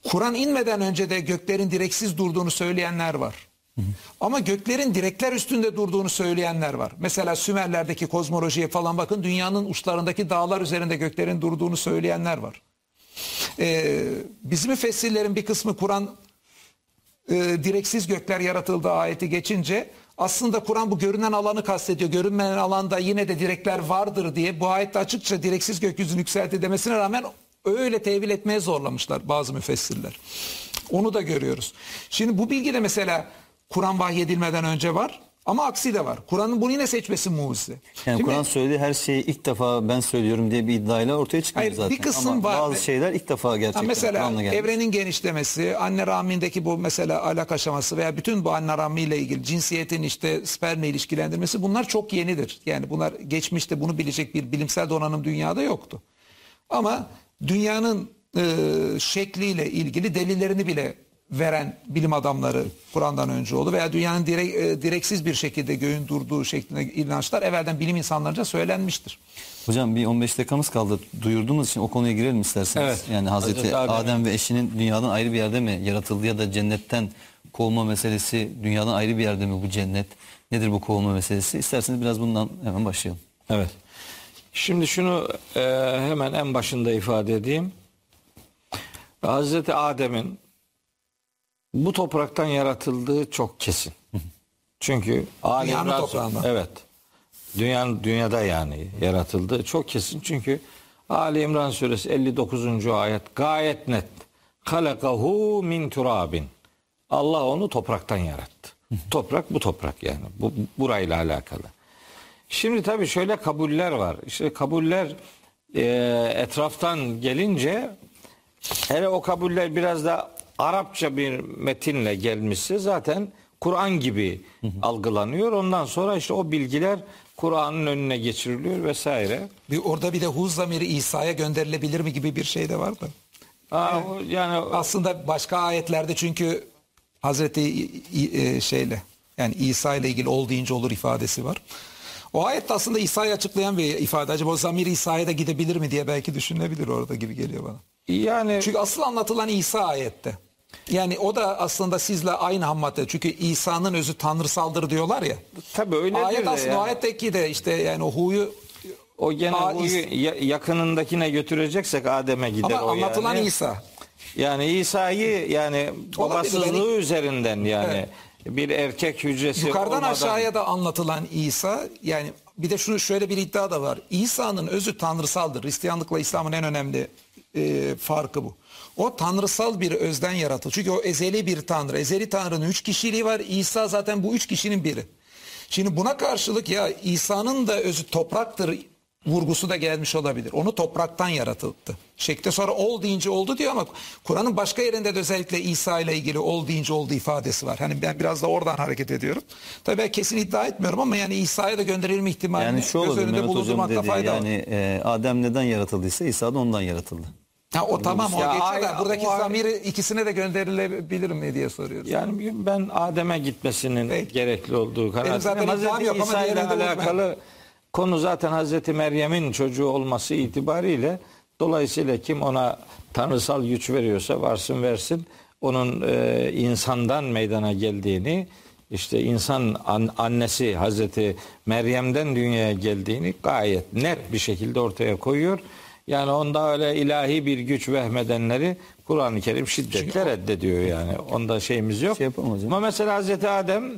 Kur'an inmeden önce de göklerin direksiz durduğunu söyleyenler var. Hı hı. Ama göklerin direkler üstünde durduğunu söyleyenler var. Mesela Sümerler'deki kozmolojiye falan bakın dünyanın uçlarındaki dağlar üzerinde göklerin durduğunu söyleyenler var. Ee, bizim müfessirlerin bir kısmı Kur'an e, direksiz gökler yaratıldığı ayeti geçince aslında Kur'an bu görünen alanı kastediyor. Görünmeyen alanda yine de direkler vardır diye bu ayette açıkça direksiz gökyüzünü yükseltti demesine rağmen öyle tevil etmeye zorlamışlar bazı müfessirler. Onu da görüyoruz. Şimdi bu bilgi de mesela Kur'an vahyedilmeden önce var. Ama aksi de var. Kur'an'ın bunu yine seçmesi mucize. Yani Kur'an söylediği her şeyi ilk defa ben söylüyorum diye bir iddiayla ortaya çıkıyor hayır, zaten. Bir kısım ama var. Bazı şeyler ilk defa gerçekten. Mesela evrenin genişlemesi, anne rahmindeki bu mesela alak aşaması veya bütün bu anne rahmiyle ilgili cinsiyetin işte spermle ilişkilendirmesi bunlar çok yenidir. Yani bunlar geçmişte bunu bilecek bir bilimsel donanım dünyada yoktu. Ama dünyanın e, şekliyle ilgili delillerini bile veren bilim adamları Kur'an'dan önce oldu veya dünyanın direk, e, direksiz bir şekilde göğün durduğu şeklinde inançlar evvelden bilim insanlarınca söylenmiştir. Hocam bir on beş dakikamız kaldı. Duyurduğumuz için o konuya girelim isterseniz. Evet. Yani Hazreti Adem, Adem ve eşinin dünyadan ayrı bir yerde mi yaratıldı ya da cennetten kovulma meselesi dünyadan ayrı bir yerde mi bu cennet? Nedir bu kovulma meselesi? İsterseniz biraz bundan hemen başlayalım. Evet. Şimdi şunu e, hemen en başında ifade edeyim. Hazreti Adem'in bu topraktan yaratıldığı çok kesin. Çünkü Ali İmran evet. Dünyanın dünyada yani yaratıldığı çok kesin. Çünkü Ali İmran suresi elli dokuzuncu ayet gayet net. Halakahu min turabin. Allah onu topraktan yarattı. Toprak bu toprak yani. Bu burayla alakalı. Şimdi tabii şöyle kabuller var. İşte kabuller e, etraftan gelince hele o kabuller biraz da Arapça bir metinle gelmişse zaten Kur'an gibi hı hı. algılanıyor. Ondan sonra işte o bilgiler Kur'an'ın önüne geçiriliyor vesaire. Bir orada bir de Hud zamiri İsa'ya gönderilebilir mi gibi bir şey de var da. Aa, yani, yani aslında başka ayetlerde çünkü Hazreti şeyle yani İsa ile ilgili ol deyince olur ifadesi var. O ayette aslında İsa'yı açıklayan bir ifade. Acaba o zamir İsa'ya da gidebilir mi diye belki düşünülebilir orada gibi geliyor bana. Yani çünkü asıl anlatılan İsa ayette. Yani o da aslında sizle aynı hammadde. Çünkü İsa'nın özü tanrısaldır diyorlar ya. Tabii öyle değil. Ayet aslında yani. Ayetteki de işte yani o huyu o gene huyu yakınındakine götüreceksek Adem'e gider ama o. Ama anlatılan yani. İsa. Yani İsa'yı yani babasızlığı yani, üzerinden yani evet. Bir erkek hücresi yukarıdan olmadan aşağıya da anlatılan İsa yani bir de şunu şöyle bir iddia da var. İsa'nın özü tanrısaldır. Hristiyanlıkla İslam'ın en önemli E, farkı bu. O tanrısal bir özden yaratıldı. Çünkü o ezeli bir tanrı. Ezeli tanrının üç kişiliği var. İsa zaten bu üç kişinin biri. Şimdi buna karşılık ya İsa'nın da özü topraktır vurgusu da gelmiş olabilir. Onu topraktan yaratıldı. Şekte sonra ol deyince oldu diyor ama Kur'an'ın başka yerinde de özellikle İsa ile ilgili ol deyince oldu ifadesi var. Hani ben biraz da oradan hareket ediyorum. Tabii ben kesin iddia etmiyorum ama yani İsa'ya da gönderilme ihtimalini yani göz önünde bulundurmakta fayda var. Yani e, Adem neden yaratıldıysa İsa da ondan yaratıldı. Ha, o tamam o ya, geçer de buradaki o, zamiri ikisine de gönderilebilir mi diye soruyoruz. Yani ben Adem'e gitmesinin Peki. gerekli olduğu karar. Zaten Hazreti İsa ile alakalı ben. konu zaten Hazreti Meryem'in çocuğu olması itibariyle dolayısıyla kim ona tanrısal güç veriyorsa varsın versin onun e, insandan meydana geldiğini, işte insan an, annesi Hazreti Meryem'den dünyaya geldiğini gayet net bir şekilde ortaya koyuyor. Yani onda öyle ilahi bir güç vehmedenleri Kur'an-ı Kerim şiddetle reddediyor yani. Onda şeyimiz yok. Şey Ama mesela Hazreti Adem,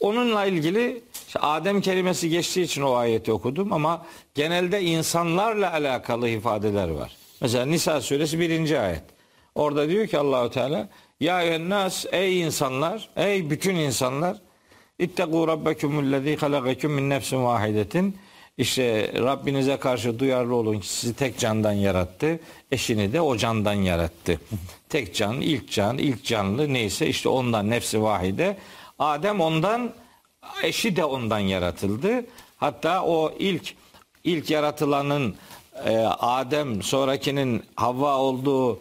onunla ilgili işte Adem kelimesi geçtiği için o ayeti okudum ama genelde insanlarla alakalı ifadeler var. Mesela Nisa suresi birinci ayet. Orada diyor ki Allahu Teala ya ennas ey insanlar, ey bütün insanlar ittegu rabbekumullezî halagakum min nefsin vahidetin. İşte Rabbinize karşı duyarlı olun ki sizi tek candan yarattı. Eşini de o candan yarattı. Tek can, ilk can, ilk canlı neyse işte ondan nefsi vahide. Adem ondan, eşi de ondan yaratıldı. Hatta o ilk ilk yaratılanın e, Adem sonrakinin Havva olduğu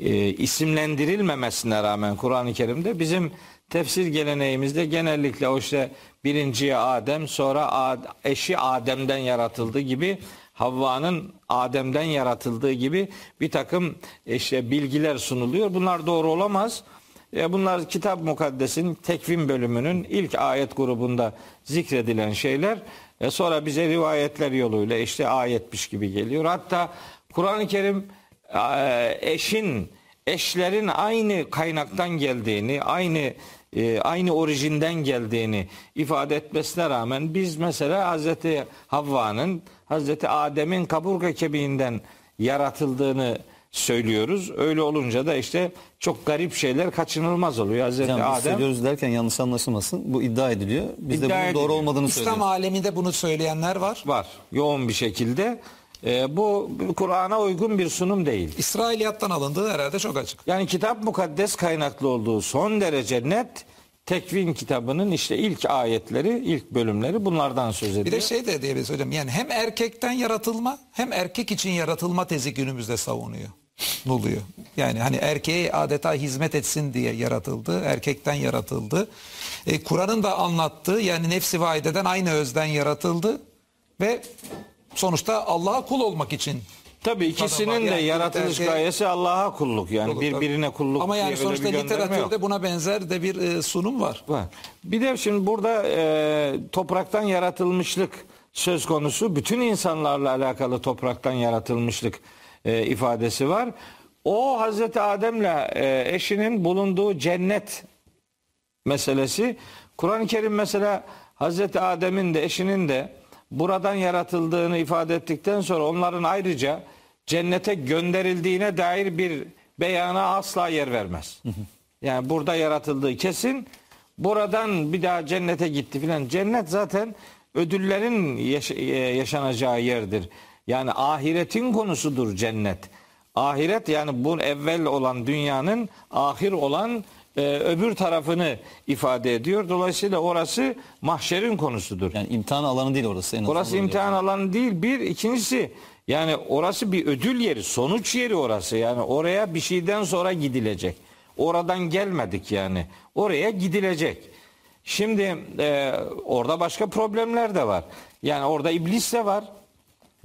e, isimlendirilmemesine rağmen Kur'an-ı Kerim'de bizim tefsir geleneğimizde genellikle o işte birinciye Adem, sonra eşi Adem'den yaratıldığı gibi Havva'nın Adem'den yaratıldığı gibi bir takım işte bilgiler sunuluyor. Bunlar doğru olamaz. Bunlar Kitab-ı Mukaddes'in Tekvin bölümünün ilk ayet grubunda zikredilen şeyler. Sonra bize rivayetler yoluyla işte ayetmiş gibi geliyor. Hatta Kur'an-ı Kerim eşin, eşlerin aynı kaynaktan geldiğini, aynı E, aynı orijinden geldiğini ifade etmesine rağmen biz mesela Hazreti Havva'nın Hazreti Adem'in kaburga kemiğinden yaratıldığını söylüyoruz. Öyle olunca da işte çok garip şeyler kaçınılmaz oluyor. Hazreti yani Adem söylüyoruz derken yanlış anlaşılmasın. Bu iddia ediliyor. Biz iddia de bunun ediliyor. Doğru olmadığını İslam söylüyoruz. İslam aleminde bunu söyleyenler var. Var. Yoğun bir şekilde. E, bu Kur'an'a uygun bir sunum değil. İsrailiyattan alındığı herhalde çok açık. Yani kitap mukaddes kaynaklı olduğu son derece net. Tekvin kitabının işte ilk ayetleri, ilk bölümleri bunlardan söz ediyor. Bir de şey de diyebiliriz hocam. Yani hem erkekten yaratılma hem erkek için yaratılma tezi günümüzde savunuyor. Ne oluyor? Yani hani erkeğe adeta hizmet etsin diye yaratıldı. Erkekten yaratıldı. E, Kur'an'ın da anlattığı yani nefsi vaideden aynı özden yaratıldı. Ve sonuçta Allah'a kul olmak için. Tabii ikisinin yani de yaratılış erkeğe, gayesi Allah'a kulluk yani kulluk, birbirine kulluk. Ama yani sonuçta literatürde yok. Buna benzer de bir sunum var. var. Bir de şimdi burada e, topraktan yaratılmışlık söz konusu. Bütün insanlarla alakalı topraktan yaratılmışlık e, ifadesi var. O Hazreti Adem'le e, eşinin bulunduğu cennet meselesi. Kur'an-ı Kerim mesela Hazreti Adem'in de eşinin de buradan yaratıldığını ifade ettikten sonra onların ayrıca cennete gönderildiğine dair bir beyana asla yer vermez. Yani burada yaratıldığı kesin, buradan bir daha cennete gitti filan. Cennet zaten ödüllerin yaş- yaşanacağı yerdir. Yani ahiretin konusudur cennet. Ahiret yani bu evvel olan dünyanın ahir olan Ee, öbür tarafını ifade ediyor. Dolayısıyla orası mahşerin konusudur. Yani imtihan alanı değil orası. En orası imtihan yani. alanı değil. Bir, ikincisi yani orası bir ödül yeri, sonuç yeri orası. Yani oraya bir şeyden sonra gidilecek. Oradan gelmedik yani. Oraya gidilecek. Şimdi e, orada başka problemler de var. Yani orada iblis de var.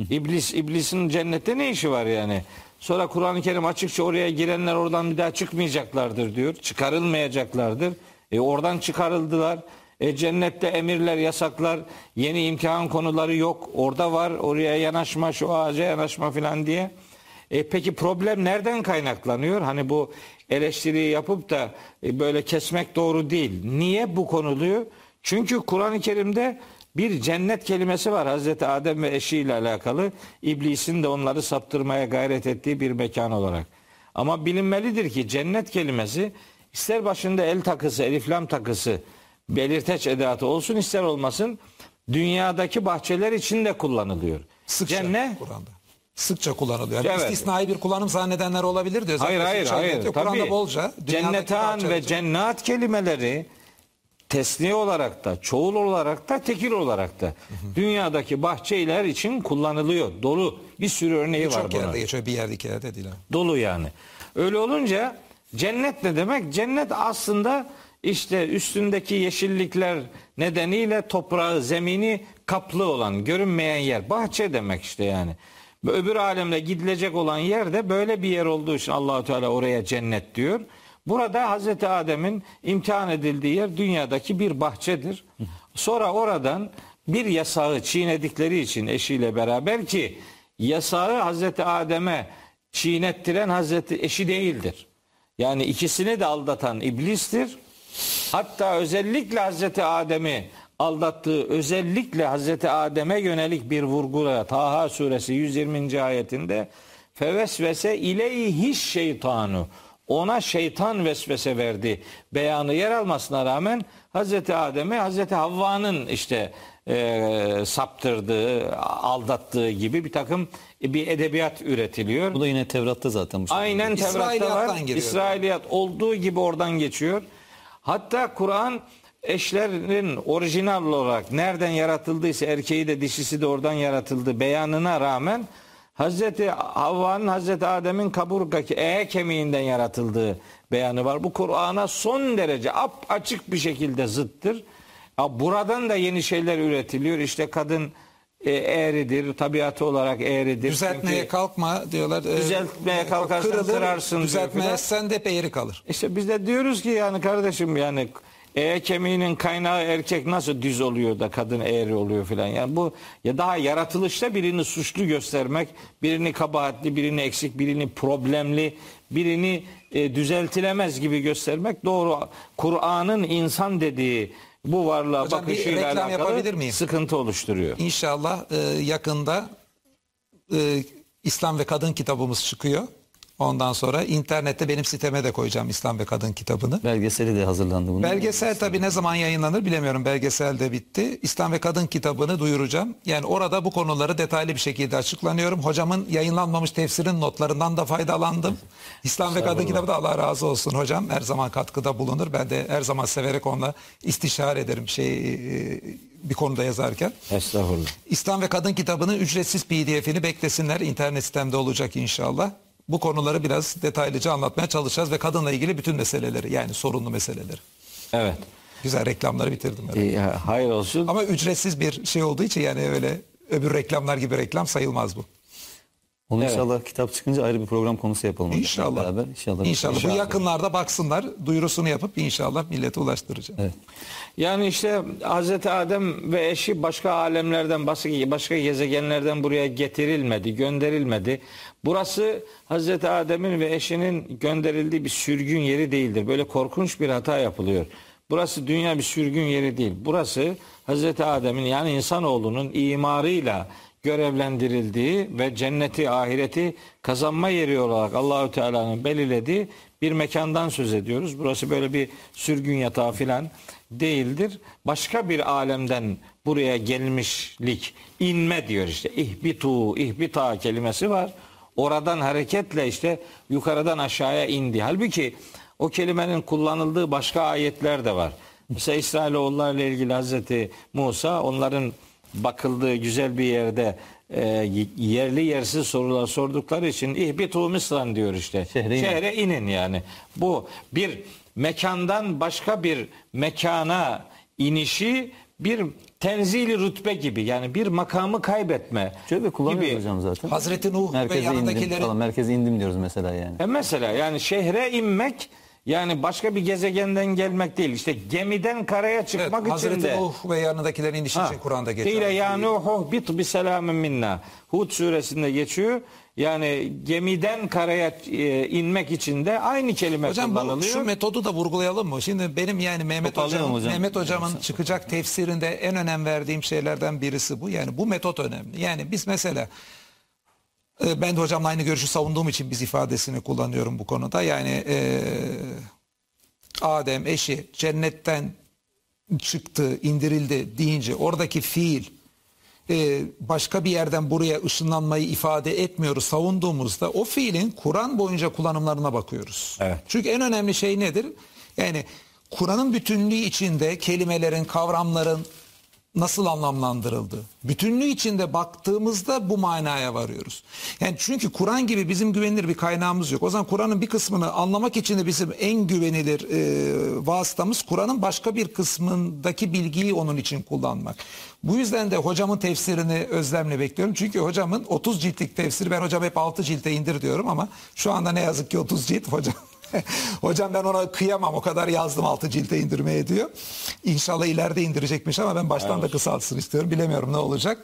İblis, iblisin cennette ne işi var yani? Sonra Kur'an-ı Kerim açıkça oraya girenler oradan bir daha çıkmayacaklardır diyor. Çıkarılmayacaklardır. E oradan çıkarıldılar. E cennette emirler, yasaklar, yeni imtihan konuları yok. Orada var, oraya yanaşma, şu ağaca yanaşma filan diye. E peki problem nereden kaynaklanıyor? Hani bu eleştiriyi yapıp da böyle kesmek doğru değil. Niye bu konuluyor? Çünkü Kur'an-ı Kerim'de bir cennet kelimesi var Hazreti Adem ve eşiyle alakalı. İblisin de onları saptırmaya gayret ettiği bir mekan olarak. Ama bilinmelidir ki cennet kelimesi ister başında el takısı, elif lam takısı, belirteç edatı olsun ister olmasın dünyadaki bahçeler için de kullanılıyor. Sıkça cennet, Kur'an'da. Sıkça kullanılıyor. Yani evet. İstisnai bir kullanım zannedenler olabilir diyor. Hayır hayır hayır. Kur'an'da bolca. Cennetan ve cennet kelimeleri tesniye olarak da, çoğul olarak da, tekil olarak da hı hı. dünyadaki bahçeler için kullanılıyor. Dolu bir sürü örneği bir var çok buna. Yerde, bir yerde, iki yerde değil. Dolu yani. Öyle olunca cennet ne demek? Cennet aslında işte üstündeki yeşillikler nedeniyle toprağı, zemini kaplı olan, görünmeyen yer. Bahçe demek işte yani. Öbür alemde gidilecek olan yer de böyle bir yer olduğu için Allahu Teala oraya cennet diyor. Burada Hazreti Adem'in imtihan edildiği yer dünyadaki bir bahçedir. Sonra oradan bir yasağı çiğnedikleri için eşiyle beraber, ki yasağı Hazreti Adem'e çiğnettiren Hazreti eşi değildir. Yani ikisini de aldatan iblistir. Hatta özellikle Hazreti Adem'i aldattığı, özellikle Hazreti Adem'e yönelik bir vurgula Taha suresi yüz yirminci ayetinde fevesvese ileyhiş şeytanu, ona şeytan vesvese verdi beyanı yer almasına rağmen Hazreti Adem'i Hazreti Havva'nın işte e, saptırdığı, aldattığı gibi bir takım bir edebiyat üretiliyor. Bu da yine Tevrat'ta zaten. Bu aynen Tevrat'ta var. İsrailiyat olduğu gibi oradan geçiyor. Hatta Kur'an eşlerin orijinal olarak nereden yaratıldıysa erkeği de dişisi de oradan yaratıldı beyanına rağmen Hazreti Havva'nın Hazreti Adem'in kaburgaki e kemiğinden yaratıldığı beyanı var. Bu Kur'an'a son derece açık bir şekilde zıttır. Buradan da yeni şeyler üretiliyor. İşte kadın eğridir, tabiatı olarak eğridir. Düzeltmeye çünkü kalkma diyorlar. Düzeltmeye kalkarsan kırılır, kırarsın. Düzeltmezsen de hep eğri kalır. İşte biz de diyoruz ki yani kardeşim yani E kemiğinin kaynağı erkek nasıl düz oluyor da kadın eğri oluyor filan. Yani bu ya daha yaratılışta birini suçlu göstermek, birini kabahatli, birini eksik, birini problemli, birini e, düzeltilemez gibi göstermek doğru. Kur'an'ın insan dediği bu varlığa hocam, bakışıyla alakalı sıkıntı oluşturuyor. İnşallah e, yakında e, İslam ve Kadın kitabımız çıkıyor. Ondan sonra internette benim siteme de koyacağım İslam ve Kadın kitabını. Belgeseli de hazırlandı. Bunun belgesel tabii ne zaman yayınlanır bilemiyorum. Belgesel de bitti. İslam ve Kadın kitabını duyuracağım. Yani orada bu konuları detaylı bir şekilde açıklanıyorum. Hocamın yayınlanmamış tefsirin notlarından da faydalandım. İslam ve Kadın kitabı da Allah razı olsun hocam. Her zaman katkıda bulunur. Ben de her zaman severek onunla istişare ederim şey bir konuda yazarken. Estağfurullah. İslam ve Kadın kitabının ücretsiz P D F'ini beklesinler. İnternet sitemde olacak inşallah. Bu konuları biraz detaylıca anlatmaya çalışacağız ve kadınla ilgili bütün meseleleri, yani sorunlu meseleleri. Evet. Güzel, reklamları bitirdim. E, hayır olsun. Ama ücretsiz bir şey olduğu için yani öyle öbür reklamlar gibi reklam sayılmaz bu. Onu evet. İnşallah kitap çıkınca ayrı bir program konusu yapalım. İnşallah. Beraber. İnşallah. İnşallah. İnşallah. Bu yakınlarda baksınlar, duyurusunu yapıp inşallah millete ulaştıracağım. Evet. Yani işte Hazreti Adem ve eşi başka alemlerden, başka gezegenlerden buraya getirilmedi, gönderilmedi. Burası Hazreti Adem'in ve eşinin gönderildiği bir sürgün yeri değildir. Böyle korkunç bir hata yapılıyor. Burası dünya bir sürgün yeri değil. Burası Hazreti Adem'in yani insanoğlunun imarıyla görevlendirildiği ve cenneti, ahireti kazanma yeri olarak Allahü Teala'nın belirlediği bir mekandan söz ediyoruz. Burası böyle bir sürgün yatağı filan değildir. Başka bir alemden buraya gelmişlik, inme diyor işte. İhbitu, ihbita kelimesi var. Oradan hareketle işte yukarıdan aşağıya indi. Halbuki o kelimenin kullanıldığı başka ayetler de var. Mesela İsrailoğullarla ilgili Hazreti Musa onların bakıldığı güzel bir yerde e, yerli yersiz sorular sordukları için ihbitu Misran diyor işte. Şehre, Şehre inin. inin yani. Bu bir mekandan başka bir mekana inişi bir tenzili rütbe gibi yani bir makamı kaybetme. Şöyle kullanıyoruz hocam zaten. Hazreti Nuh merkeze ve yanındakileri. Indim, merkeze indim diyoruz mesela yani. E mesela yani şehre inmek yani başka bir gezegenden gelmek değil. İşte gemiden karaya çıkmak evet, için Hazreti de. Hazreti Nuh ve yanındakilerin inişi için Kur'an'da geçiyor. Kıyla ya Nuh bit bi selamın minna. Hud suresinde geçiyor. Yani gemiden karaya e, inmek için de aynı kelime hocam, kullanılıyor. Hocam şu metodu da vurgulayalım mı? Şimdi benim yani Mehmet hocam, hocam Mehmet hocamın evet, çıkacak tefsirinde en önem verdiğim şeylerden birisi bu. Yani bu metot önemli. Yani biz mesela ben de hocamla aynı görüşü savunduğum için biz ifadesini kullanıyorum bu konuda. Yani e, Adem eşi cennetten çıktı, indirildi deyince oradaki fiil e, başka bir yerden buraya ışınlanmayı ifade etmiyoruz savunduğumuzda o fiilin Kur'an boyunca kullanımlarına bakıyoruz. Evet. Çünkü en önemli şey nedir? Yani Kur'an'ın bütünlüğü içinde kelimelerin, kavramların nasıl anlamlandırıldığı, bütünlüğü içinde baktığımızda bu manaya varıyoruz. Yani çünkü Kur'an gibi bizim güvenilir bir kaynağımız yok. O zaman Kur'an'ın bir kısmını anlamak için de bizim en güvenilir e, vasıtamız Kur'an'ın başka bir kısmındaki bilgiyi onun için kullanmak. Bu yüzden de hocamın tefsirini özlemle bekliyorum. Çünkü hocamın otuz ciltlik tefsiri, ben hocam hep altı cilte indir diyorum ama şu anda ne yazık ki otuz cilt hocam. Hocam ben ona kıyamam, o kadar yazdım altı cilte indirmeye diyor. İnşallah ileride indirecekmiş ama ben baştan da kısaltsın istiyorum, bilemiyorum ne olacak.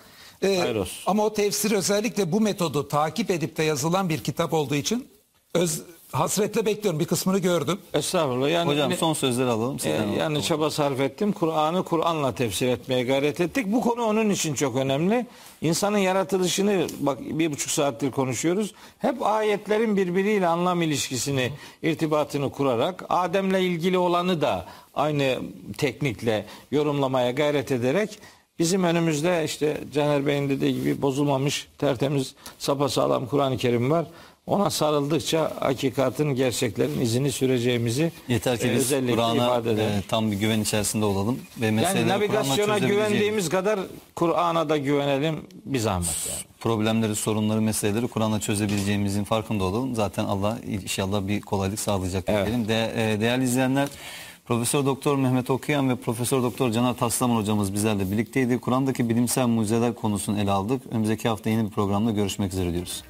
Ee, ama o tefsir özellikle bu metodu takip edip de yazılan bir kitap olduğu için öz, hasretle bekliyorum, bir kısmını gördüm. Estağfurullah. Yani hocam mi, son sözleri alalım. E, yani alalım. Çaba sarf ettim, Kur'an'ı Kur'an'la tefsir etmeye gayret ettik. Bu konu onun için çok önemli. İnsanın yaratılışını bak bir buçuk saattir konuşuyoruz. Hep ayetlerin birbiriyle anlam ilişkisini, Hı. irtibatını kurarak Adem'le ilgili olanı da aynı teknikle yorumlamaya gayret ederek bizim önümüzde işte Caner Bey'in dediği gibi bozulmamış tertemiz sapasağlam Kur'an-ı Kerim var. Ona sarıldıkça hakikatin, gerçeklerin izini süreceğimizi yeter ki biz Kur'an'a e, tam bir güven içerisinde olalım. Ve yani navigasyona güvendiğimiz kadar Kur'an'a da güvenelim bir zahmet. Yani. Problemleri, sorunları, meseleleri Kur'an'la çözebileceğimizin farkında olalım. Zaten Allah inşallah bir kolaylık sağlayacak. Evet. Diyelim. De, e, değerli izleyenler, Profesör Doktor Mehmet Okuyan ve Profesör Doktor Caner Taslaman hocamız bizlerle birlikteydi. Kur'an'daki bilimsel mucizeler konusunu ele aldık. Önümüzdeki hafta yeni bir programda görüşmek üzere diyoruz.